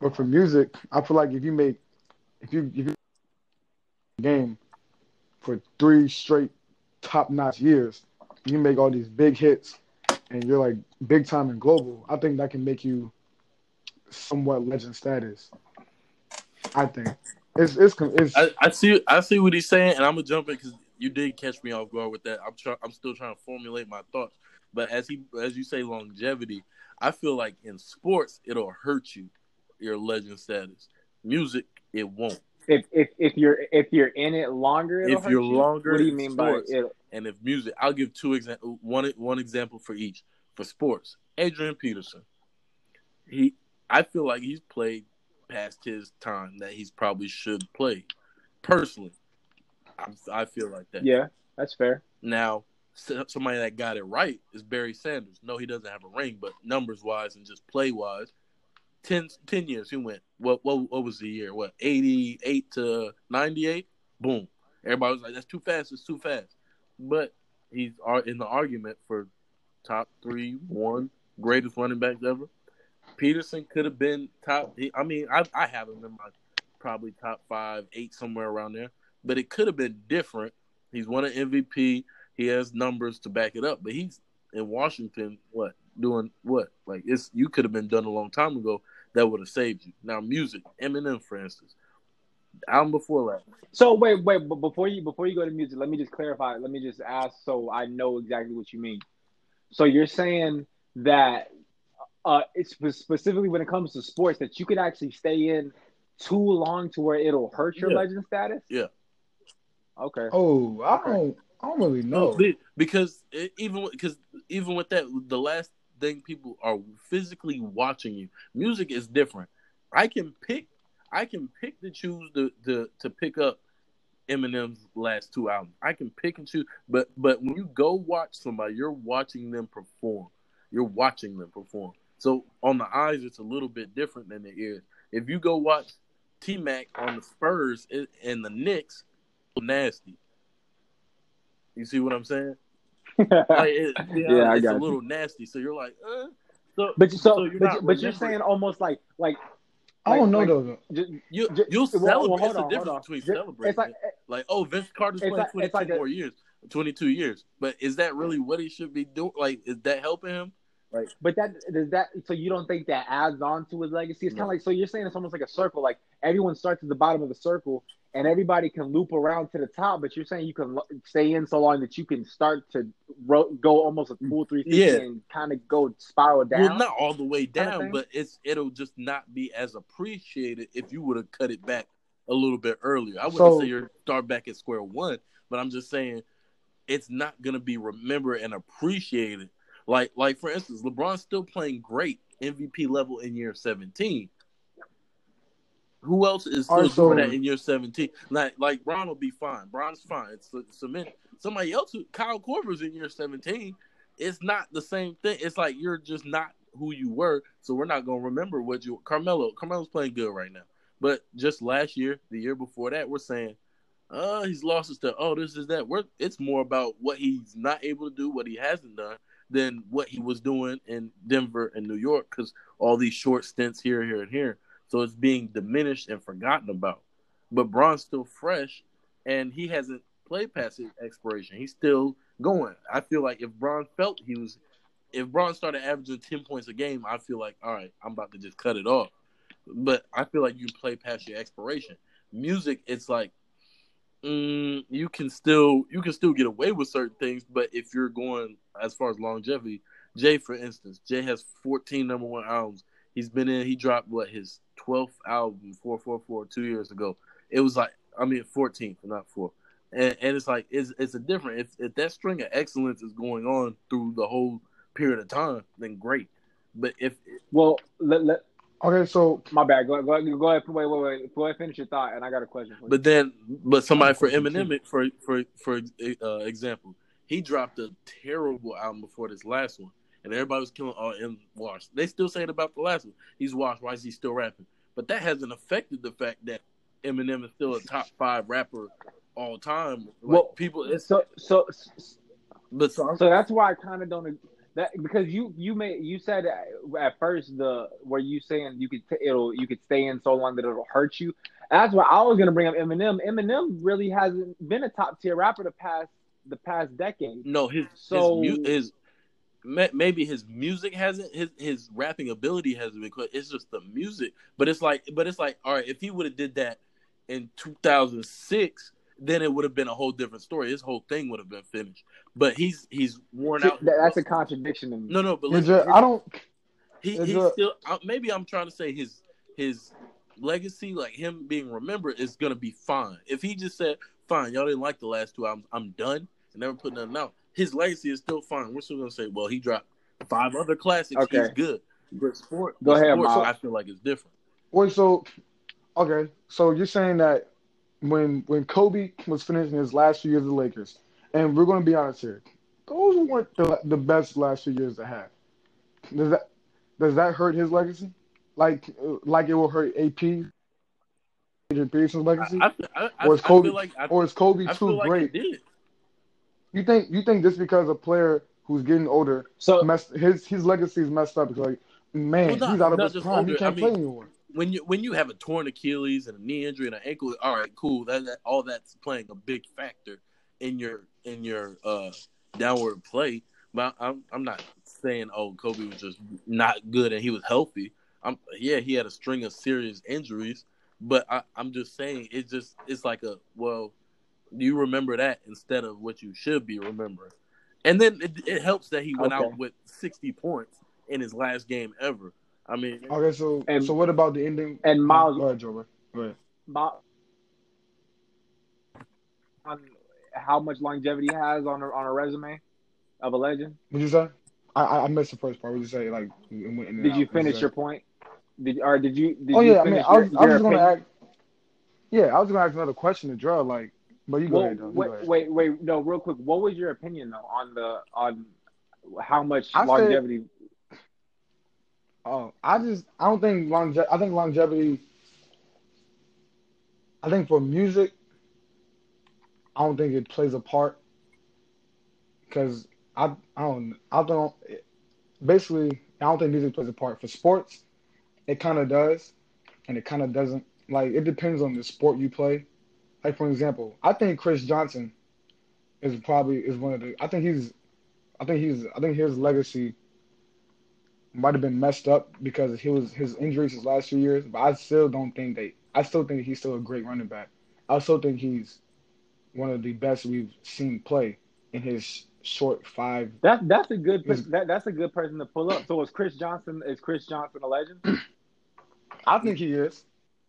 But for music, I feel like if you game for 3 straight top-notch years, you make all these big hits and you're like big time and global, I think that can make you somewhat legend status. I think. I see what he's saying, and I'm gonna jump in because you did catch me off guard with that. I'm still trying to formulate my thoughts, but as you say, longevity. I feel like in sports, it'll hurt you, your legend status. Music, it won't. If you're in it longer, it'll hurt you. What do you mean by it? And if music, I'll give 2 examples. One example for each. For sports, Adrian Peterson. I feel like he's played past his time that he's probably should play. Personally, I feel like that. Yeah, that's fair. Now, somebody that got it right is Barry Sanders. No, he doesn't have a ring, but numbers-wise and just play-wise, 10 years he went. What was the year? 88 to 98? Boom. Everybody was like, that's too fast. It's too fast. But he's in the argument for top 3, 1, greatest running backs ever. Peterson could have been top. I mean, I have him in my probably top 5, 8, somewhere around there. But it could have been different. He's won an MVP. He has numbers to back it up. But he's in Washington. Like you could have been done a long time ago. That would have saved you. Now, music, Eminem, for instance, album before last. So wait. But before you go to music, let me just clarify. Let me just ask so I know exactly what you mean. So you're saying that. It's specifically when it comes to sports that you could actually stay in too long to where it'll hurt your legend status? Yeah. Okay. Oh, I don't really know. No, because even with that, the last thing people are physically watching you. Music is different. I can pick to choose to pick up Eminem's last 2 albums. I can pick and choose, but when you go watch somebody, you're watching them perform. So on the eyes, it's a little bit different than the ears. If you go watch T-Mac on the Spurs and the Knicks, nasty. You see what I'm saying? Yeah, it's a little nasty. So you're like, you're saying almost like I don't know though. You'll celebrate. Well, it's a difference between celebrating. It's like, oh, Vince Carter's playing 22 years. But is that really what he should be doing? Like, is that helping him? Right. But so you don't think that adds on to his legacy? It's kind of like, so you're saying it's almost like a circle. Like everyone starts at the bottom of the circle, and everybody can loop around to the top. But you're saying you can stay in so long that you can start to go almost a full 360 and kind of go spiral down. Well, not all the way down, kind of, but it'll just not be as appreciated if you would have cut it back a little bit earlier. I wouldn't say you're start back at square one, but I'm just saying it's not going to be remembered and appreciated. Like for instance, LeBron's still playing great MVP level in year 17. Who else is still doing that in year 17? Like Bron will be fine. Bron's fine. It's a minute. Somebody else, Kyle Korver's in year 17. It's not the same thing. It's like you're just not who you were, so we're not going to remember what you – Carmelo's playing good right now. But just last year, the year before that, we're saying, he's lost his stuff. Oh, this is that. It's more about what he's not able to do, what he hasn't done, than what he was doing in Denver and New York, because all these short stints here, and here. So it's being diminished and forgotten about. But Bron's still fresh, and he hasn't played past his expiration. He's still going. I feel like if Bron started averaging 10 points a game, I feel like, all right, I'm about to just cut it off. But I feel like you can play past your expiration. Music, it's like you can still get away with certain things, but if you're going as far as longevity, Jay, for instance, Jay has 14 number one albums. He's been in. He dropped his 12th album, 444, 2 years ago. It was 14th, not 4. And it's like it's a different. If that string of excellence is going on through the whole period of time, then great. But so my bad. Go ahead. Wait. Go ahead. Finish your thought, and I got a question for you. But somebody for Eminem, for example, he dropped a terrible album before this last one. And everybody was killing all in washed. They still say it about the last one. He's washed. Why is he still rapping? But that hasn't affected the fact that Eminem is still a top 5 rapper all time. Like, well, people. So that's why I kind of don't. That because you said at first where you saying you could stay in so long that it'll hurt you. And that's why I was gonna bring up Eminem. Eminem really hasn't been a top tier rapper the past decade. No, maybe his music hasn't, his rapping ability hasn't been. It's just the music, but it's like, all right, if he would have did that in 2006, then it would have been a whole different story. His whole thing would have been finished. But he's worn out. That's a contradiction to me. No, but listen, I don't. He's still. Maybe I'm trying to say his legacy, like him being remembered, is gonna be fine. If he just said, "Fine, y'all didn't like the last two albums. I'm done," and never put nothing out. His legacy is still fine. We're still going to say, well, he dropped 5 other classics. Okay. He's good. But sports, I feel like it's different. Wait, so you're saying that when Kobe was finishing his last few years of the Lakers, and we're going to be honest here, those weren't the best last few years to have. Does that hurt his legacy? Like it will hurt AP, Adrian Peterson's legacy? Or is Kobe too great? You think just because a player who's getting older, his legacy is messed up? It's like, he's out of his prime. He can't play anymore. When you have a torn Achilles and a knee injury and an ankle, all right, cool. That all that's playing a big factor in your downward play. But I'm not saying Kobe was just not good and he was healthy. He had a string of serious injuries, but I'm just saying it's like you remember that instead of what you should be remembering. And then it helps that he went out with 60 points in his last game ever. I mean, okay. So what about the ending? And Miles, go ahead, Joe. Go ahead. How much longevity he has on a resume of a legend? What'd you say? I missed the first part. What'd you say? Like, did you finish your point? I was gonna ask another question to Joe. Like. But you go ahead, though. Wait, no, real quick. What was your opinion though on how much longevity? I don't think longevity. I think longevity. I think for music, I don't think it plays a part because I don't think music plays a part. For sports, it kind of does, and it kind of doesn't. Like, it depends on the sport you play. Like, for example, I think Chris Johnson is one of the. I think his legacy might have been messed up because his injuries his last few years. But I still think he's still a great running back. I still think he's one of the best we've seen play in his short five. That's a good person to pull up. So is Chris Johnson a legend? I think he is.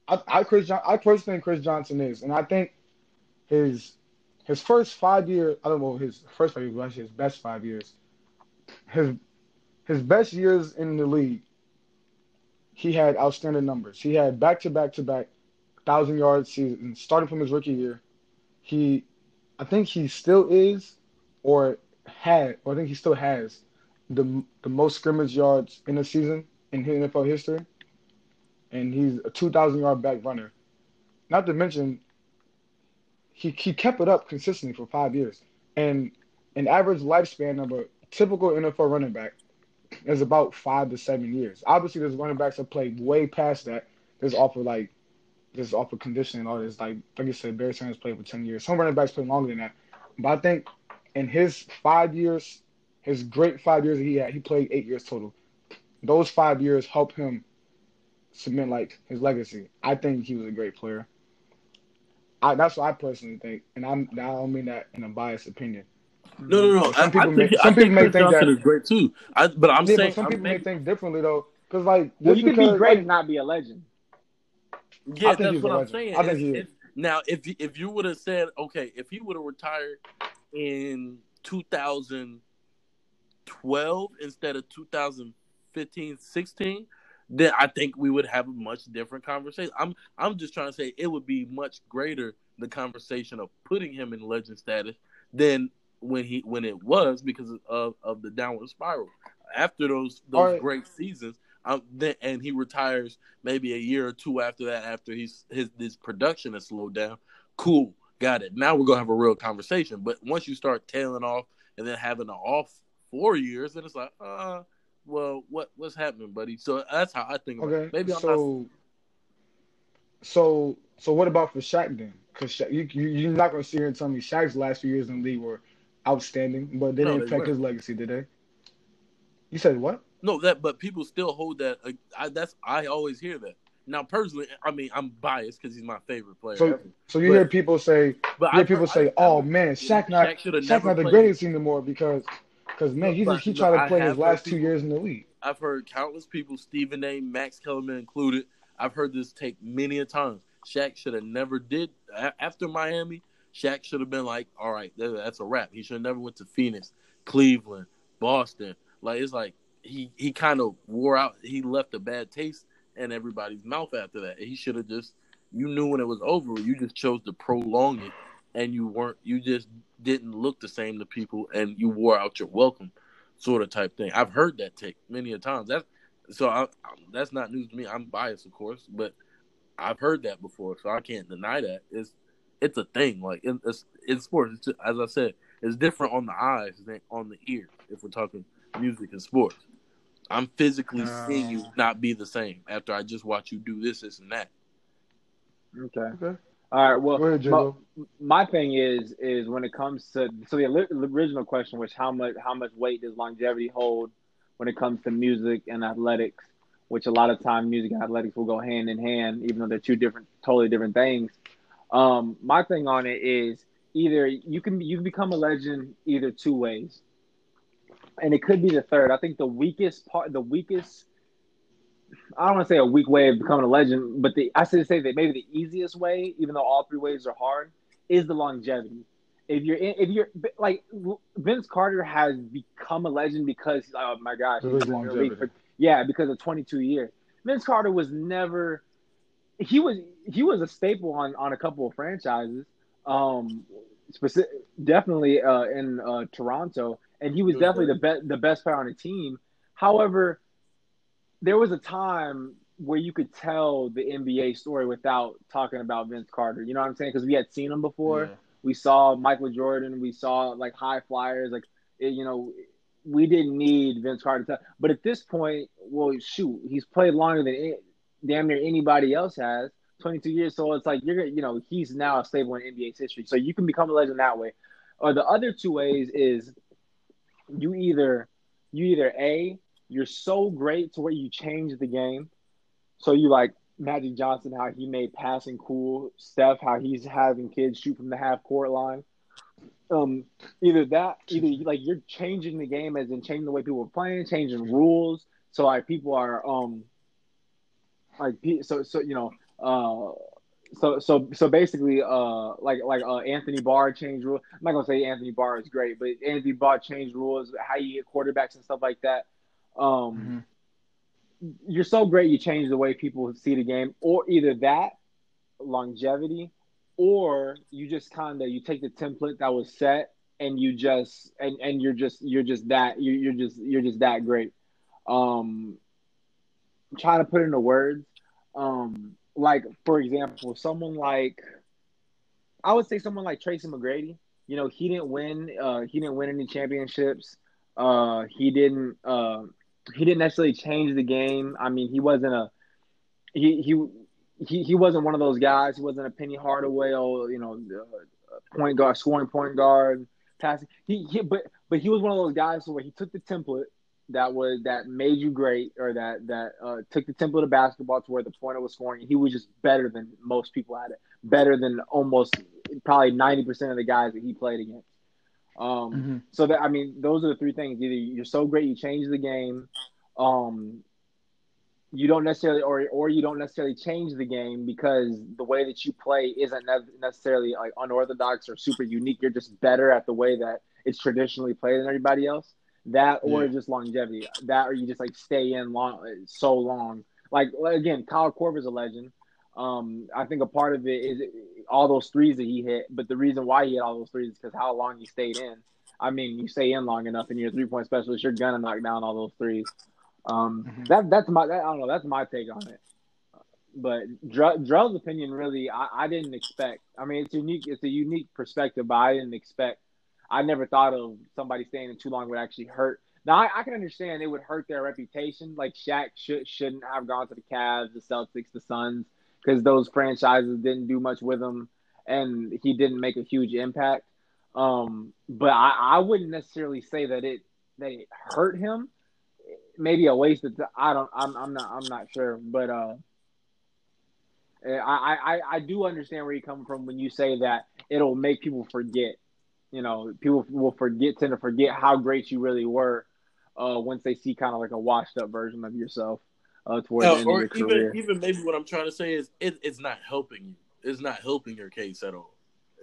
I personally think Chris Johnson is, and I think his first 5 years. I don't know his first 5 years, but actually his best 5 years. His best years in the league, he had outstanding numbers. He had back-to-back-to-back 1,000-yard seasons, starting from his rookie year. I think he still is, I think he still has the most scrimmage yards in a season in NFL history, and he's a 2,000-yard back runner. Not to mention, he kept it up consistently for 5 years, and an average lifespan of a typical NFL running back is about 5 to 7 years. Obviously, there's running backs that play way past that. There's off of conditioning and all this. Like you said, Barry Sanders played for 10 years. Some running backs play longer than that. But I think in his 5 years, his great 5 years that he had, he played 8 years total. Those 5 years helped him cement, like, his legacy. I think he was a great player. That's what I personally think. And I don't mean that in a biased opinion. No. Some people may think Chris Johnson is great too. But some people may think differently though, because you can be great and not be a legend. Yeah, that's what I'm saying. Now, if you would have said, okay, if he would have retired in 2012 instead of 2015-16, then I think we would have a much different conversation. I'm just trying to say it would be much greater the conversation of putting him in legend status than when it was because of the downward spiral after those great seasons, and he retires maybe a year or two after that, after his production has slowed down. Cool, got it. Now we're gonna have a real conversation. But once you start tailing off and then having an off 4 years, then it's like, what's happening, buddy? So that's how I think. Okay, maybe I'm so what about for Shaq then? Because Shaq, you're not gonna sit here and tell me Shaq's last few years in the league were outstanding, but they didn't affect his legacy, did they? You said what? No, but people still hold that. I always hear that. Now, personally, I mean, I'm biased because he's my favorite player. So hear people say, "Oh man, Shaq not the greatest anymore because he tried to play his last 2 years in the league." I've heard countless people, Stephen A., Max Kellerman included. I've heard this take many a times. Shaq should have never did after Miami. Shaq should have been like, all right, that's a wrap. He should have never went to Phoenix, Cleveland, Boston. Like, it's like he kind of wore out. He left a bad taste in everybody's mouth after that. He should have just, you knew when it was over, you just chose to prolong it, and you just didn't look the same to people, and you wore out your welcome sort of type thing. I've heard that take many a times. That's not news to me. I'm biased, of course, but I've heard that before, so I can't deny that. It's a thing. Like, it's in sports, it's just, as I said, it's different on the eyes than on the ear. If we're talking music and sports, I'm physically seeing you not be the same after I just watch you do this and that. Okay. All right. Well, my thing is when it comes to the original question was how much weight does longevity hold when it comes to music and athletics, which a lot of time music and athletics will go hand in hand, even though they're two totally different things. My thing on it is either you can become a legend either two ways, and it could be the third. I think I don't want to say a weak way of becoming a legend, but I should say that maybe the easiest way, even though all three ways are hard, is the longevity. If you're like Vince Carter has become a legend because oh my gosh, he's been in the league because of 22 years. Vince Carter was never. He was a staple on a couple of franchises, definitely in Toronto, and he was definitely the best player on the team. However, there was a time where you could tell the NBA story without talking about Vince Carter. You know what I'm saying? Because we had seen him before. Yeah. We saw Michael Jordan. We saw like high flyers. Like you know, we didn't need Vince Carter. But at this point, well, shoot, he's played longer than damn near anybody else has, 22 years. So it's like, he's now a staple in NBA's history. So you can become a legend that way. Or the other two ways is you either you're so great to where you change the game. So you like Magic Johnson, how he made passing cool. Steph, how he's having kids shoot from the half court line. Either you're changing the game, as in changing the way people are playing, changing rules. So like people are basically Anthony Barr changed rules. I'm not gonna say Anthony Barr is great, but Anthony Barr changed rules, how you get quarterbacks and stuff like that. You're so great, you change the way people see the game, or either that longevity, or you just kind of you take the template that was set and you just and you're just that great. I'm trying to put into words. Like for example, someone like Tracy McGrady. You know, he didn't win any championships. He didn't necessarily change the game. I mean, he wasn't one of those guys. He wasn't a Penny Hardaway or point guard, scoring point guard, passing. But he was one of those guys where he took the template that made you great, or that took the template of basketball to where the pointer was scoring. And he was just better than most people at it, better than almost probably 90% of the guys that he played against. So that, I mean, those are the three things. Either you're so great, you change the game, you don't necessarily, or you don't necessarily change the game because the way that you play isn't necessarily like unorthodox or super unique. You're just better at the way that it's traditionally played than everybody else. That, or just longevity. That, or you just like stay in so long. Like again, Kyle Korver's a legend. I think a part of it is all those threes that he hit, but the reason why he hit all those threes is because how long he stayed in. I mean, you stay in long enough and you're a three-point specialist, you're gonna knock down all those threes. That's my take on it. But Drell's opinion, really, I didn't expect. I mean, it's a unique perspective, but I never thought of somebody staying in too long would actually hurt. Now, I can understand it would hurt their reputation. Like Shaq shouldn't have gone to the Cavs, the Celtics, the Suns, because those franchises didn't do much with him, and he didn't make a huge impact. But I wouldn't necessarily say that it hurt him. Maybe a waste of time. I'm not sure. But I do understand where you come from when you say that it'll make people forget. You know, people will tend to forget how great you really were once they see kind of like a washed up version of yourself. Even maybe what I'm trying to say is it's not helping you. It's not helping your case at all.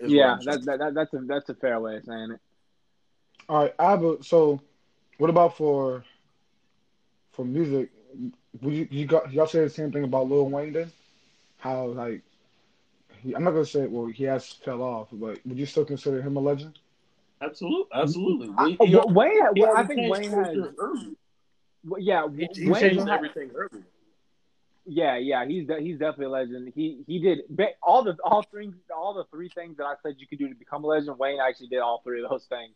Yeah, that's a fair way of saying it. All right, so what about for music? Would y'all say the same thing about Lil Wayne then? How like I'm not gonna say he has fell off, but would you still consider him a legend? Absolutely. Wayne changed everything early. Yeah, he's definitely a legend. He did all the three things that I said you could do to become a legend. Wayne actually did all three of those things.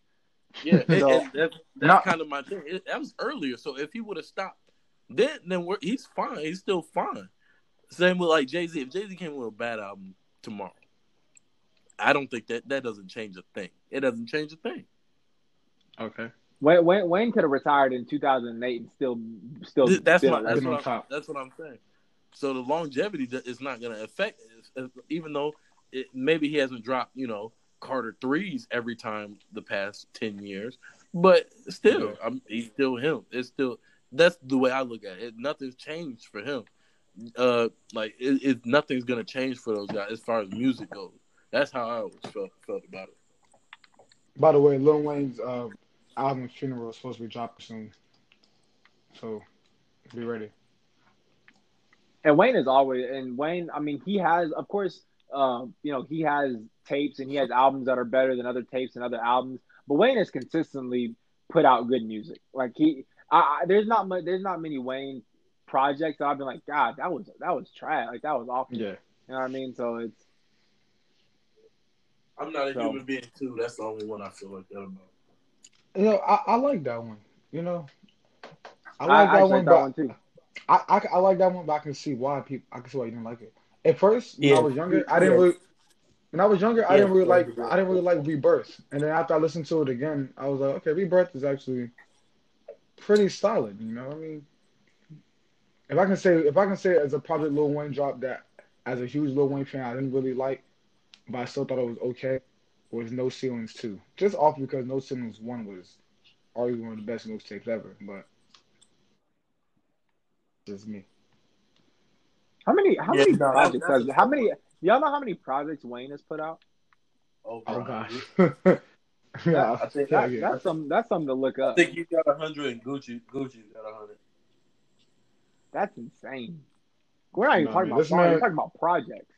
Yeah, that's kind of my thing. That was earlier. So if he would have stopped, then he's fine. He's still fine. Same with like Jay Z. If Jay Z came with a bad album tomorrow, I don't think that doesn't change a thing. It doesn't change a thing. Okay. Wayne could have retired in 2008 and still. That's what I'm saying. So the longevity is not going to affect it, even though maybe he hasn't dropped, Carter threes every time the past 10 years, but still, yeah. He's still him. It's still that's the way I look at it. Nothing's changed for him. Nothing's going to change for those guys as far as music goes. That's how I always felt about it. By the way, Lil Wayne's album Funeral is supposed to be dropping soon, so be ready. And Wayne is always, he has, of course, he has tapes and he has albums that are better than other tapes and other albums. But Wayne has consistently put out good music. Like there's not many Wayne projects that I've been like, God, that was trash. Like that was awful. Yeah, you know what I mean. So it's. I'm not a human being too. That's the only one I feel like that about. You know, I like that one. You know, I like that one. That one too. I like that one, but I can see why people. I can see why you didn't like it at first. Yeah. When I was younger, I didn't really. When I was younger, I didn't really like. I didn't really like Rebirth, and then after I listened to it again, I was like, okay, Rebirth is actually pretty solid. You know what I mean? If I can say as a project Lil Wayne dropped that as a huge Lil Wayne fan, I didn't really like, but I still thought it was okay. Was No Ceilings 2. Just off because No Ceilings 1 was arguably one of the best mixtapes ever, but just me. How many y'all know how many projects Wayne has put out? Oh gosh. Yeah, I think that's something to look up. I think you got 100 and Gucci got 100. That's insane. We're not even talking about projects. We're talking about projects.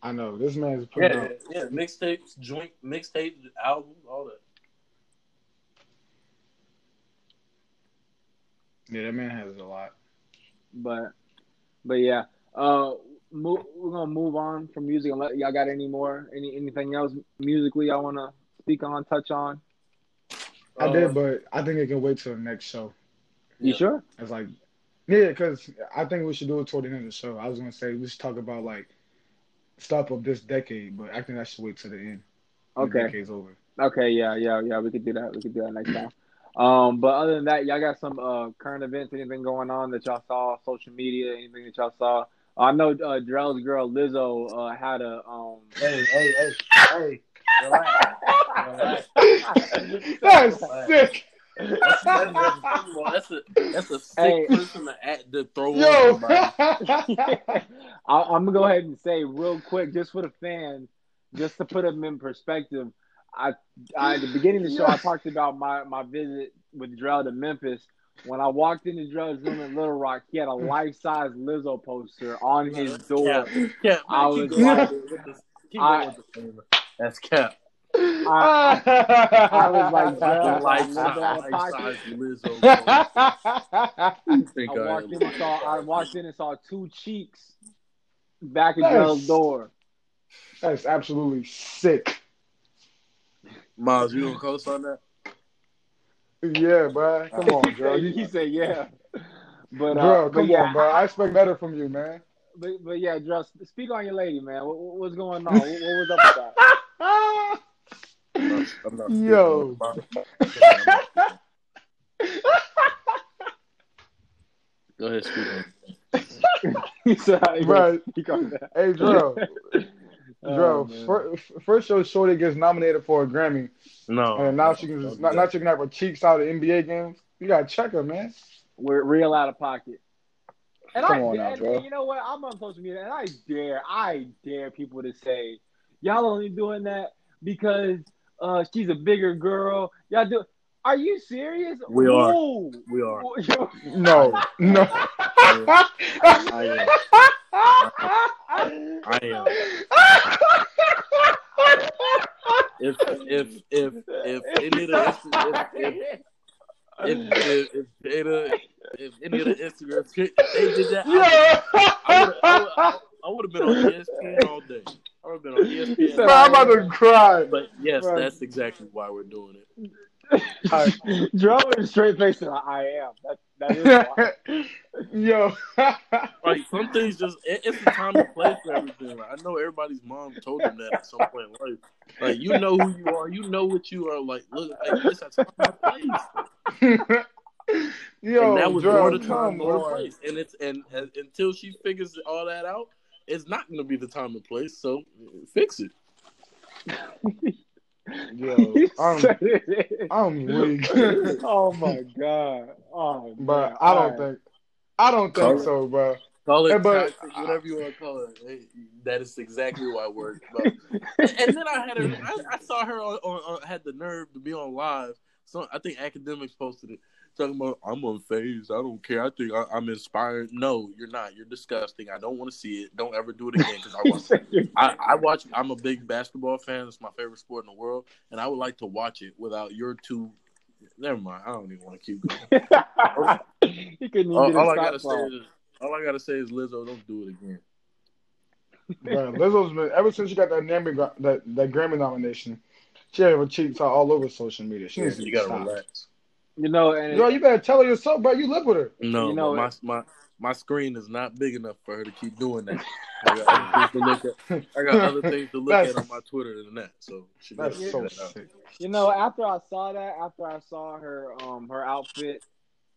I know this man's putting out mixtapes, joint mixtapes, albums, all that. Yeah, that man has a lot. But yeah, we're gonna move on from music. Unless y'all got anything else musically y'all want to speak on, touch on? I did, but I think it can wait till the next show. You sure? It's like, yeah, because I think we should do it toward the end of the show. I was gonna say we should talk about like. Stop of this decade, but I think I should wait till the end. Okay. The decade's over. Okay, yeah. We could do that. We could do that next time. But other than that, y'all got some current events, anything going on that y'all saw, social media, anything that y'all saw? I know Drell's girl Lizzo had a Hey. Relax. That's sick. That's a sick person to act to throw on. I'm gonna go ahead and say real quick, just for the fans, just to put them in perspective. I at the beginning of the show, I talked about my visit with Drell to Memphis. When I walked into Drell's room in Little Rock, he had a life-size Lizzo poster on his door. Yeah, I was like, that's cap. I was like, I walked in and saw two cheeks back at Drell's door. That's absolutely sick. Miles, you gonna co-sign that? Yeah, bro. Come on, Drell. He said, yeah. But, Drell, come on, bro. I expect better from you, man. But yeah, Drell, speak on your lady, man. What's going on? What was up with that? I'm not yo. Go ahead, speak on. Right. Hey, Drew. First show, Shorty gets nominated for a Grammy. No. And now she can just not checking out her cheeks out of NBA games. You gotta check her, man. We're real out of pocket. And you know what? I'm on social media, and I dare people to say, y'all only doing that because she's a bigger girl. Y'all do. Are you serious? We are. No. I am. If any of the Instagram kids, they did that, I would have been on ESPN all day. I would have been on ESPN. Said, I'm about to cry. But yes, right. That's exactly why we're doing it. Drell with a straight face and I am. That is why. Yo. Like, some things just, it's the time and place for everything. Like, I know everybody's mom told them that at some point in life. Like, you know who you are. You know what you are. Like, look, like, it's a time and place. Yo, and that was more the time, more the place. And it's and until she figures all that out, it's not going to be the time and place. So fix it. Yo, I'm weak. Oh my god. Oh, but I don't think so, bro. Call it toxic, whatever you want to call it. That is exactly why it worked. And then I saw her on had the nerve to be on live. So I think Academics posted it. Talking about, I'm unfazed. I don't care. I think I'm inspired. No, you're not. You're disgusting. I don't want to see it. Don't ever do it again because I watch. I'm a big basketball fan. It's my favorite sport in the world, and I would like to watch it without your two. Never mind. I don't even want to keep going. You couldn't even all I gotta say is Lizzo, don't do it again. Man, Lizzo's been ever since she got that Grammy nomination. She had her cheeks all over social media. She needs to stop. Relax. You know, and girl, you better tell her yourself, bro. You live with her. No, you know, my screen is not big enough for her to keep doing that. I got other things to look at on my Twitter than that. So she that's so sick. You know, after I saw her her outfit,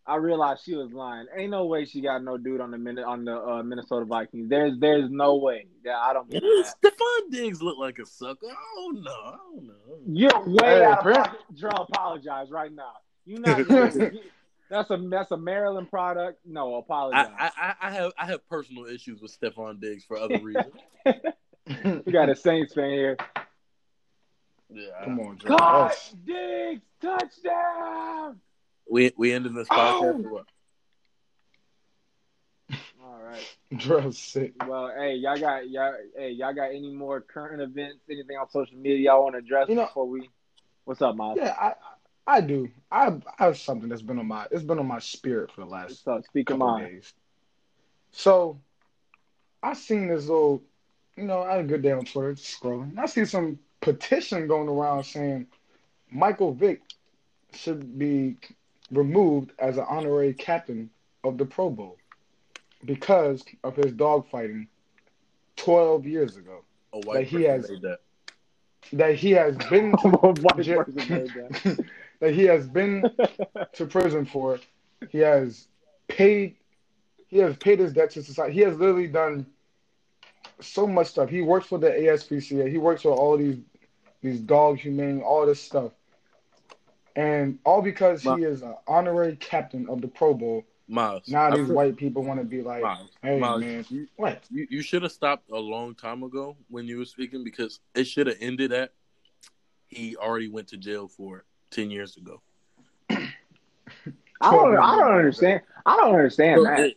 I realized she was lying. Ain't no way she got no dude on the Minnesota Vikings. There's no way. Yeah, I don't believe that. Stephon Diggs look like a sucker. I don't know. You're way out of pocket. Drew, apologize right now. You're not. That's a Maryland product. No, apologize. I have personal issues with Stephon Diggs for other reasons. We got a Saints fan here. Yeah, come on, Drew. God, Diggs touchdown. We ended this podcast. Or what? All right. Drew's sick. Well, hey, y'all got any more current events? Anything on social media y'all want to address before we? What's up, Miles? Yeah, I do. I have something that's been on my spirit for the last couple of days. So I seen this little, I had a good day on Twitter scrolling, and I see some petition going around saying Michael Vick should be removed as an honorary captain of the Pro Bowl because of his dogfighting 12 years ago. A white person made that. That he has been to prison for. He has paid his debt to society. He has literally done so much stuff. He works for the ASPCA. He works for all these dog humane, all this stuff. And all because he is an honorary captain of the Pro Bowl. Miles, now these white people want to be like, man, what? You should have stopped a long time ago when you were speaking, because it should have ended at he already went to jail for it 10 years ago. I don't understand. I don't understand so that.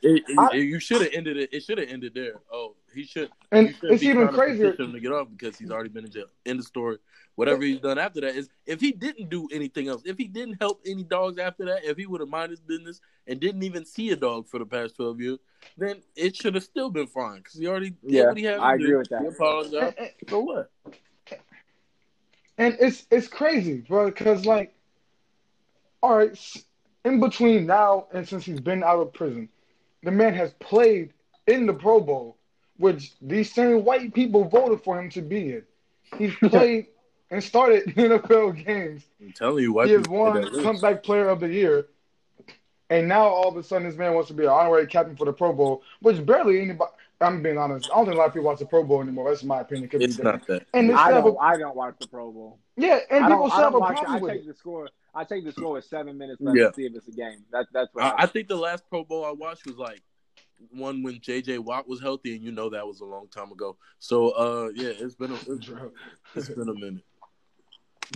You should have ended it. It should have ended there. Oh, he should. And it's even crazier to get off because he's already been in jail. End of story. Whatever he's done after that is, if he didn't do anything else, if he didn't help any dogs after that, if he would have minded his business and didn't even see a dog for the past 12 years, then it should have still been fine because he already did what he had to do. I agree with that. He apologized for what? And it's crazy, bro. Because all right. In between now and since he's been out of prison, the man has played in the Pro Bowl, which these same white people voted for him to be in. He's played and started NFL games. I'm telling you, he has won Comeback Player of the Year, and now all of a sudden this man wants to be an honorary captain for the Pro Bowl, which barely anybody. I'm being honest. I don't think a lot of people watch the Pro Bowl anymore. That's my opinion. It's not that. And I don't watch the Pro Bowl. Yeah, and people still have a problem with it. I take the score with 7 minutes left to see if it's a game. That's what I think the last Pro Bowl I watched was one when J.J. Watt was healthy, and that was a long time ago. So, it's been a minute.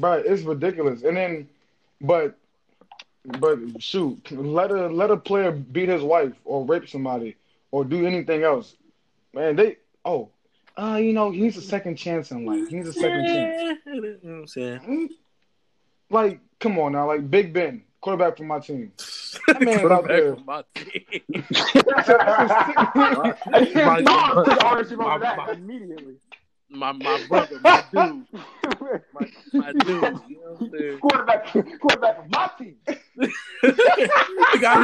But it's ridiculous. And then, but shoot, let a player beat his wife or rape somebody or do anything else. Man, he needs a second chance in life. He needs a second chance. You know what I'm saying? Come on now, Big Ben, quarterback for my team. That man's out there. My team. My brother, my dude. My dude. You know what I'm saying? Quarterback for my team. the guy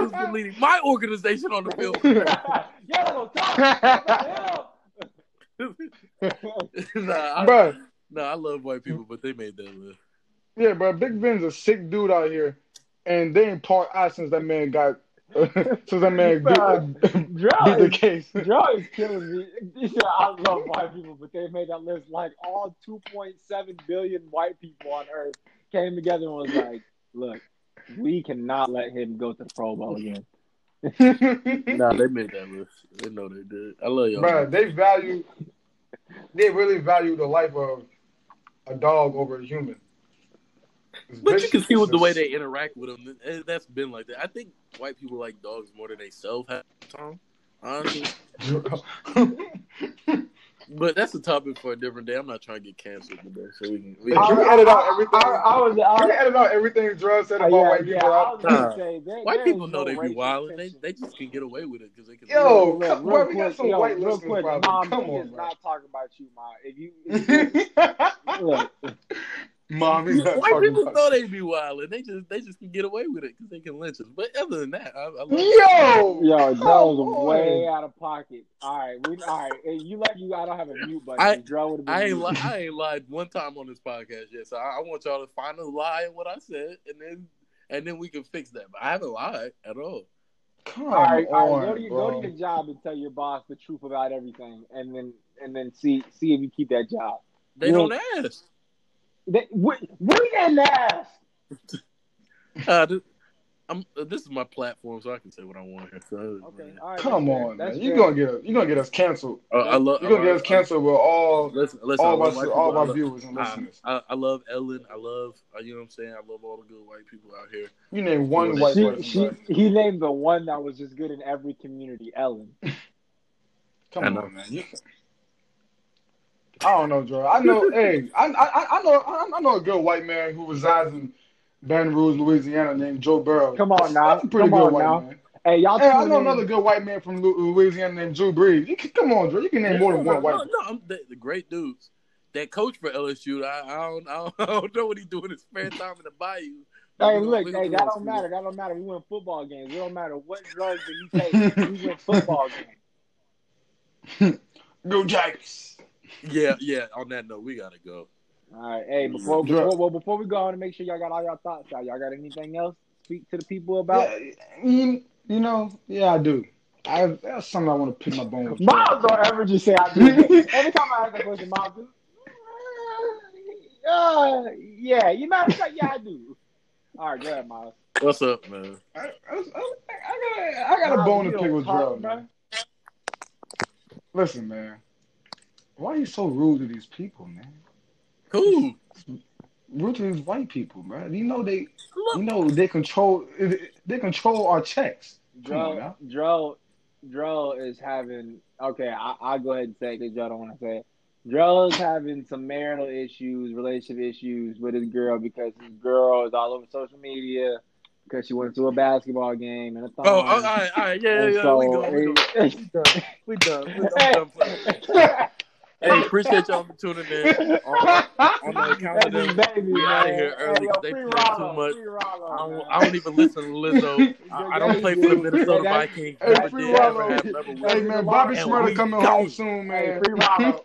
who's been leading my organization on the field. I love white people, but they made that list. Yeah, bro, Big Ben's a sick dude out here, and they ain't part eye since that man beat the case. Drew is killing me. I love white people, but they made that list. All 2.7 billion white people on Earth came together and was like, look, we cannot let him go to the Pro Bowl again. They made that list. They know they did. I love y'all. Bro, they really value the life of a dog over a human. But you can see with the way they interact with them, that's been like that. I think white people like dogs more than they self have, Tom. Honestly. But that's a topic for a different day. I'm not trying to get canceled today. So we can edit out everything. I edit out everything Drew said about white people. White people know they be wild. They just can get away with it because they can. Yo, bro, we got some white listeners. Mom, come on, not talking about you, Mom. If you look. Mommy, white people thought they'd be wild, and they just can get away with it because they can lynch us. But other than that, I love that was way out of pocket. All right. You lucky I don't have a mute button. I ain't lied one time on this podcast yet, so I want y'all to find a lie in what I said, and then we can fix that. But I haven't lied at all. All right. Go to your job and tell your boss the truth about everything, and then see if you keep that job. They don't ask. We didn't ask. This is my platform, so I can say what I want here. So, okay. All right, come on, man. You're gonna get us canceled. You're gonna get us canceled with all my viewers and listeners. I love Ellen. I love you know what I'm saying. I love all the good white people out here. You named one white person. He named the one that was just good in every community, Ellen. Come on, man. I don't know, Joe. I know. Hey, I know a good white man who resides in Baton Rouge, Louisiana, named Joe Burrow. Come on now, that's a pretty good white man. Hey, y'all. Hey, I know another good white man from Louisiana named Drew Brees. Come on, Joe. You can name more than one white. No, the great dudes that coach for LSU. I don't know what he's doing his spare time in the Bayou. Hey, look, that don't matter. That don't matter. We win football games. It don't matter what drugs that you take. We win football games. Go Jags. Yeah. On that note, we gotta go. All right. Hey, before we go, I want to make sure y'all got all y'all thoughts out. Y'all got anything else to speak to the people about? Yeah, I do. That's something I want to pick my bones. Miles don't ever just say I do. Every time I ask that question, Miles goes, yeah. You know, it's like, yeah, I do. All right, go ahead, Miles. What's up, man? I got a bone to pick with Drell, man. Listen, man. Why are you so rude to these people, man? Who? Rude to these white people, man. You know they control our checks. Drell is having I'll go ahead and say it because y'all don't want to say it. Drell is having some marital issues, relationship issues with his girl because his girl is all over social media because she went to a basketball game and a thong. Oh, all right, yeah. So, we done. Hey, appreciate y'all for tuning in. On the account of them, we out of here early. They play too much. I don't even listen to Lizzo. I don't play for the Minnesota Vikings. Hey, man, Bobby Schmurda coming home soon, man. Free Rollo.